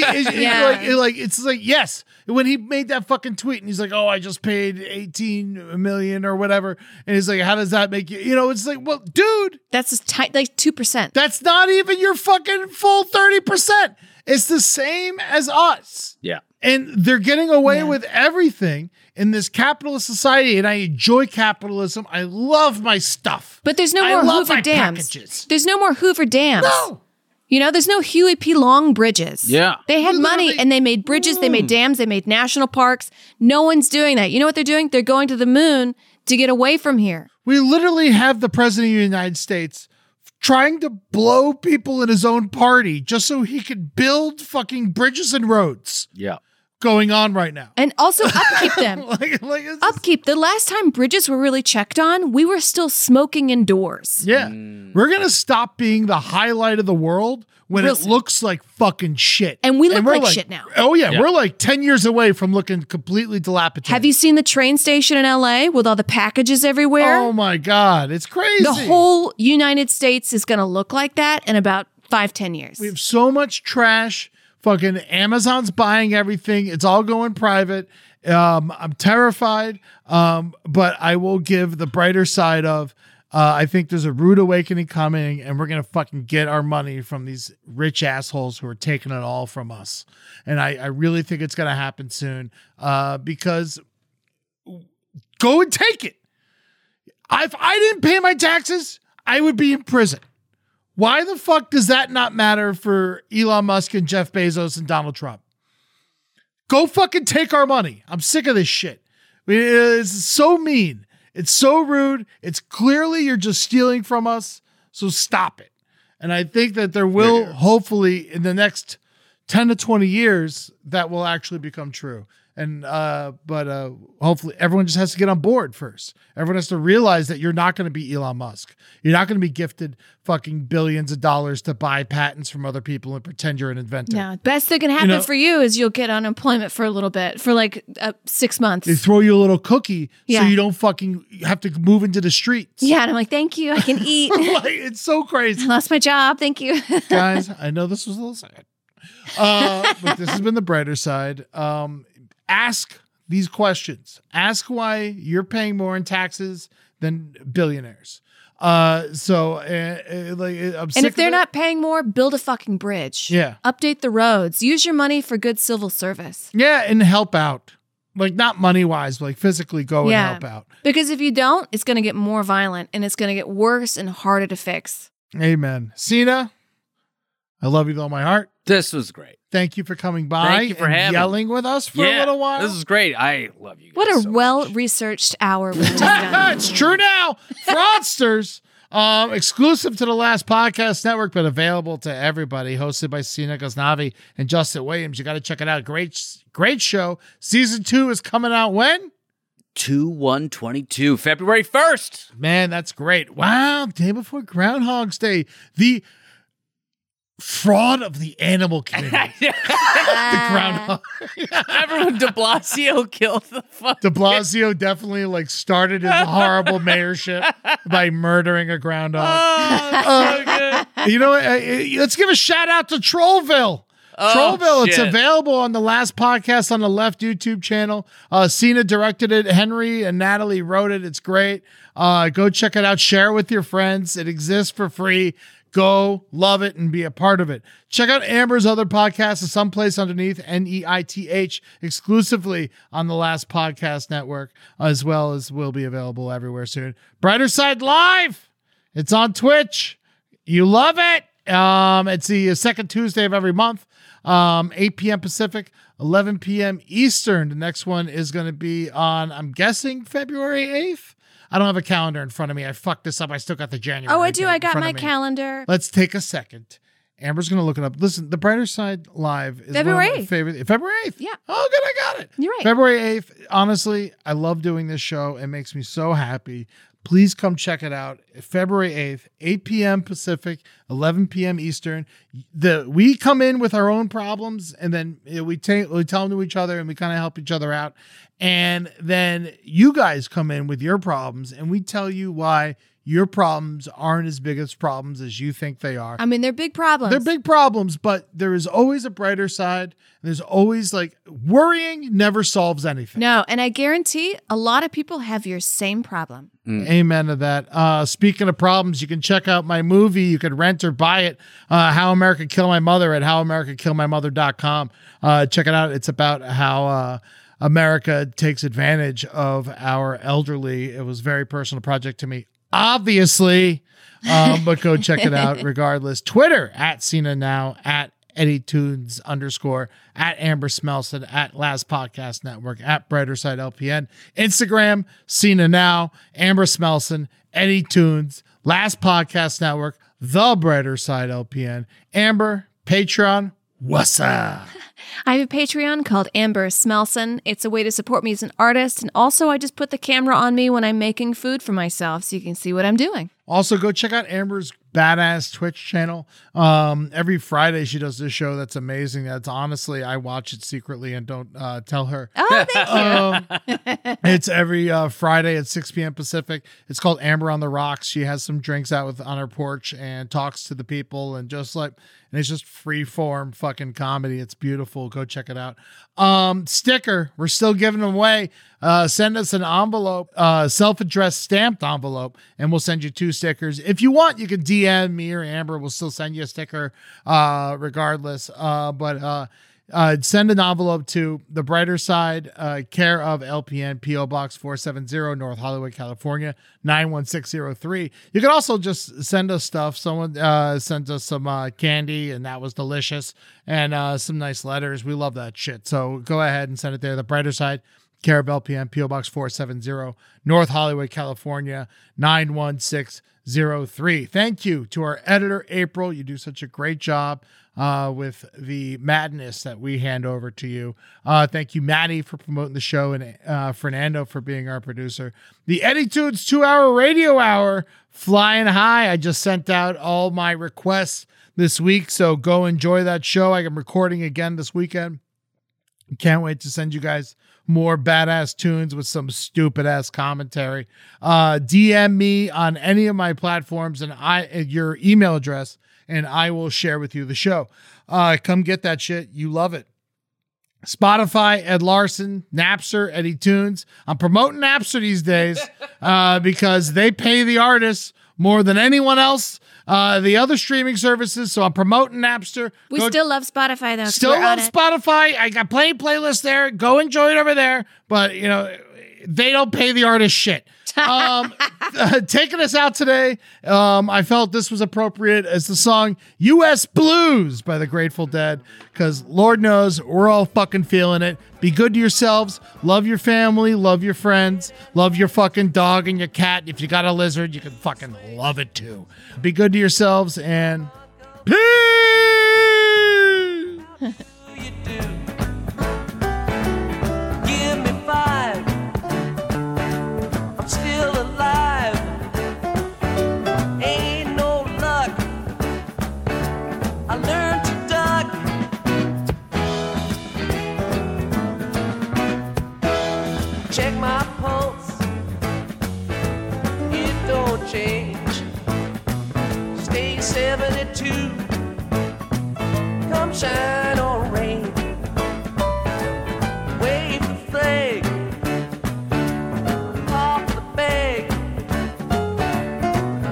Yes. When he made that fucking tweet and he's like, oh, I just paid $18 million or whatever. And he's like, how does that make you? You know, it's like, well, dude. That's like 2%. That's not even your fucking full 30%. It's the same as us. Yeah. And they're getting away with everything in this capitalist society, and I enjoy capitalism. I love my stuff. But there's no more Hoover Dams. Packages. There's no more Hoover Dams. No. You know, there's no Huey P. Long bridges. Yeah. They had money, and they made bridges, they made dams, they made national parks. No one's doing that. You know what they're doing? They're going to the moon to get away from here. We literally have the President of the United States trying to blow people in his own party just so he could build fucking bridges and roads. Yeah. Going on right now. And also upkeep them. Upkeep. The last time bridges were really checked on, we were still smoking indoors. Yeah. We're going to stop being the highlight of the world when it looks like fucking shit. And we look like shit now. Oh, yeah. We're like 10 years away from looking completely dilapidated. Have you seen the train station in LA with all the packages everywhere? Oh, my God. It's crazy. The whole United States is going to look like that in about 5-10 years. We have so much trash. Fucking Amazon's buying everything. It's all going private. I'm terrified, but I will give the brighter side of I think there's a rude awakening coming, and we're going to fucking get our money from these rich assholes who are taking it all from us. And I really think it's going to happen soon, because go and take it. If I didn't pay my taxes, I would be in prison. Why the fuck does that not matter for Elon Musk and Jeff Bezos and Donald Trump? Go fucking take our money. I'm sick of this shit. It's so mean. It's so rude. It's clearly you're just stealing from us. So stop it. And I think that there will hopefully in the next 10 to 20 years that will actually become true. And, but hopefully everyone just has to get on board first. Everyone has to realize that you're not going to be Elon Musk. You're not going to be gifted fucking billions of dollars to buy patents from other people and pretend you're an inventor. No, best that can happen for you is you'll get unemployment for a little bit, for like 6 months. They throw you a little cookie so you don't fucking have to move into the streets. Yeah. And I'm like, thank you. I can eat. Like, it's so crazy. I lost my job. Thank you. Guys, I know this was a little sad, but this has been the brighter side. Ask these questions. Ask why you're paying more in taxes than billionaires. And if they're not paying more, build a fucking bridge. Yeah. Update the roads. Use your money for good civil service. Yeah, and help out. Like, not money-wise, but like physically go and help out. Because if you don't, it's going to get more violent, and it's going to get worse and harder to fix. Amen. Seena, I love you with all my heart. This was great. Thank you for coming by. Thank you for yelling with us for a little while. This is great. I love you guys. What a so well-researched hour we've just done. It's true now. Fraudsters, exclusive to the Last Podcast Network, but available to everybody. Hosted by Seena Ghaznavi and Justin Williams. You got to check it out. Great show. Season 2 is coming out when? 2/1/22, February 1st. Man, that's great. Wow, day before Groundhog's Day. The fraud of the animal community. The groundhog. Everyone, de Blasio killed the fuck. De Blasio definitely started his horrible mayorship by murdering a groundhog. Oh, so good. You know, let's give a shout out to Trollville. Trollville, it's available on the Last Podcast on the Left YouTube channel. Seena directed it. Henry and Natalie wrote it. It's great. Go check it out. Share it with your friends. It exists for free. Go love it and be a part of it. Check out Amber's other podcast, The Someplace Underneath, NEITH, exclusively on the Last Podcast Network, as well as will be available everywhere soon. Brighter Side Live, it's on Twitch. You love it. It's the second Tuesday of every month, 8 p.m. Pacific, 11 p.m. Eastern. The next one is going to be on, I'm guessing, February 8th. I don't have a calendar in front of me. I fucked this up. I still got the January. Oh, I do. I got my calendar. Let's take a second. Amber's going to look it up. Listen, The Brighter Side Live is February 8th. February 8th. Yeah. Oh, good. I got it. You're right. February 8th. Honestly, I love doing this show. It makes me so happy. Please come check it out. February 8th, 8 p.m. Pacific, 11 p.m. Eastern. We come in with our own problems, and then we tell them to each other, and we kind of help each other out. And then you guys come in with your problems, and we tell you why your problems aren't as big as problems as you think they are. I mean, they're big problems. They're big problems, but there is always a brighter side. There's always worrying never solves anything. No, and I guarantee a lot of people have your same problem. Amen to that. Speaking of problems, you can check out my movie. You can rent or buy it, How America Killed My Mother, at howamericakilledmymother.com. Check it out. It's about how America takes advantage of our elderly. It was a very personal project to me. Obviously, but go check it out regardless. Twitter, at Seena Now, at EddieTunes _ at Amber Smelson, at Last Podcast Network, at Brighterside LPN. Instagram, Seena Now, Amber Smelson, EddieTunes, Last Podcast Network, The Brighterside LPN. Amber, Patreon, what's up? I have a Patreon called Amber Smelson. It's a way to support me as an artist. And also, I just put the camera on me when I'm making food for myself so you can see what I'm doing. Also, go check out Amber's badass Twitch channel. Every Friday she does this show that's amazing. That's honestly, I watch it secretly and don't tell her. Oh, thank you. It's every Friday at 6 p.m. Pacific. It's called Amber on the Rocks. She has some drinks out with on her porch and talks to the people and just like, and it's just free form fucking comedy. It's beautiful. Go check it out. Sticker, we're still giving them away. Send us an envelope, self-addressed stamped envelope, and we'll send you 2 stickers. If you want, you can DM me or Amber. We'll still send you a sticker regardless. But send an envelope to The Brighter Side, care of LPN, P.O. Box 470, North Hollywood, California, 91603. You can also just send us stuff. Someone sent us some candy, and that was delicious, and some nice letters. We love that shit. So go ahead and send it there, The Brighter Side, care of LPN, P.O. Box 470, North Hollywood, California, 91603. Thank you to our editor, April. You do such a great job with the madness that we hand over to you. Thank you, Maddie, for promoting the show, and Fernando for being our producer. The Edditude's 2-hour radio hour flying high. I just sent out all my requests this week, so go enjoy that show. I am recording again this weekend. Can't wait to send you guys more badass tunes with some stupid ass commentary. DM me on any of my platforms and your email address, and I will share with you the show. Come get that shit. You love it. Spotify, Ed Larson, Napster, Eddie Tunes. I'm promoting Napster these days because they pay the artists more than anyone else. The other streaming services, so I'm promoting Napster. We still love Spotify, though. Still love Spotify. I got plenty of playlists there. Go enjoy it over there. But, you know, they don't pay the artist shit. Taking us out today, I felt this was appropriate as the song U.S. Blues by the Grateful Dead, because Lord knows we're all fucking feeling it. Be good to yourselves. Love your family. Love your friends. Love your fucking dog and your cat. If you got a lizard, you can fucking love it too. Be good to yourselves and peace! Stay 72, come shine or rain, wave the flag, pop the bag,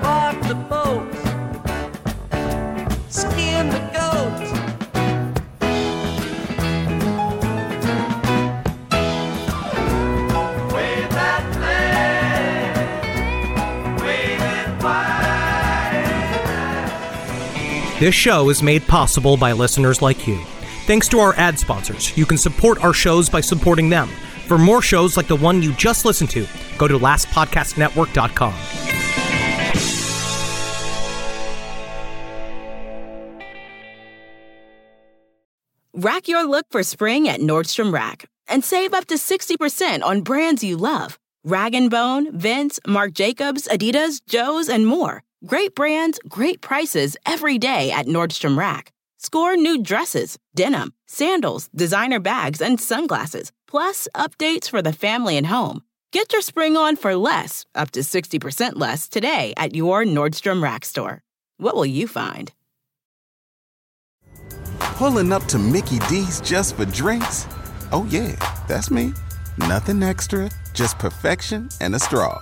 park the boat, skin the goat, wave that flag, wave it wide. This show is made possible by listeners like you. Thanks to our ad sponsors, you can support our shows by supporting them. For more shows like the one you just listened to, go to lastpodcastnetwork.com. Rack your look for spring at Nordstrom Rack and save up to 60% on brands you love. Rag & Bone, Vince, Marc Jacobs, Adidas, Joe's, and more. Great brands, great prices every day at Nordstrom Rack. Score new dresses, denim, sandals, designer bags, and sunglasses, plus updates for the family and home. Get your spring on for less, up to 60% less, today at your Nordstrom Rack store. What will you find? Pulling up to Mickey D's just for drinks? Oh, yeah, that's me. Nothing extra, just perfection and a straw.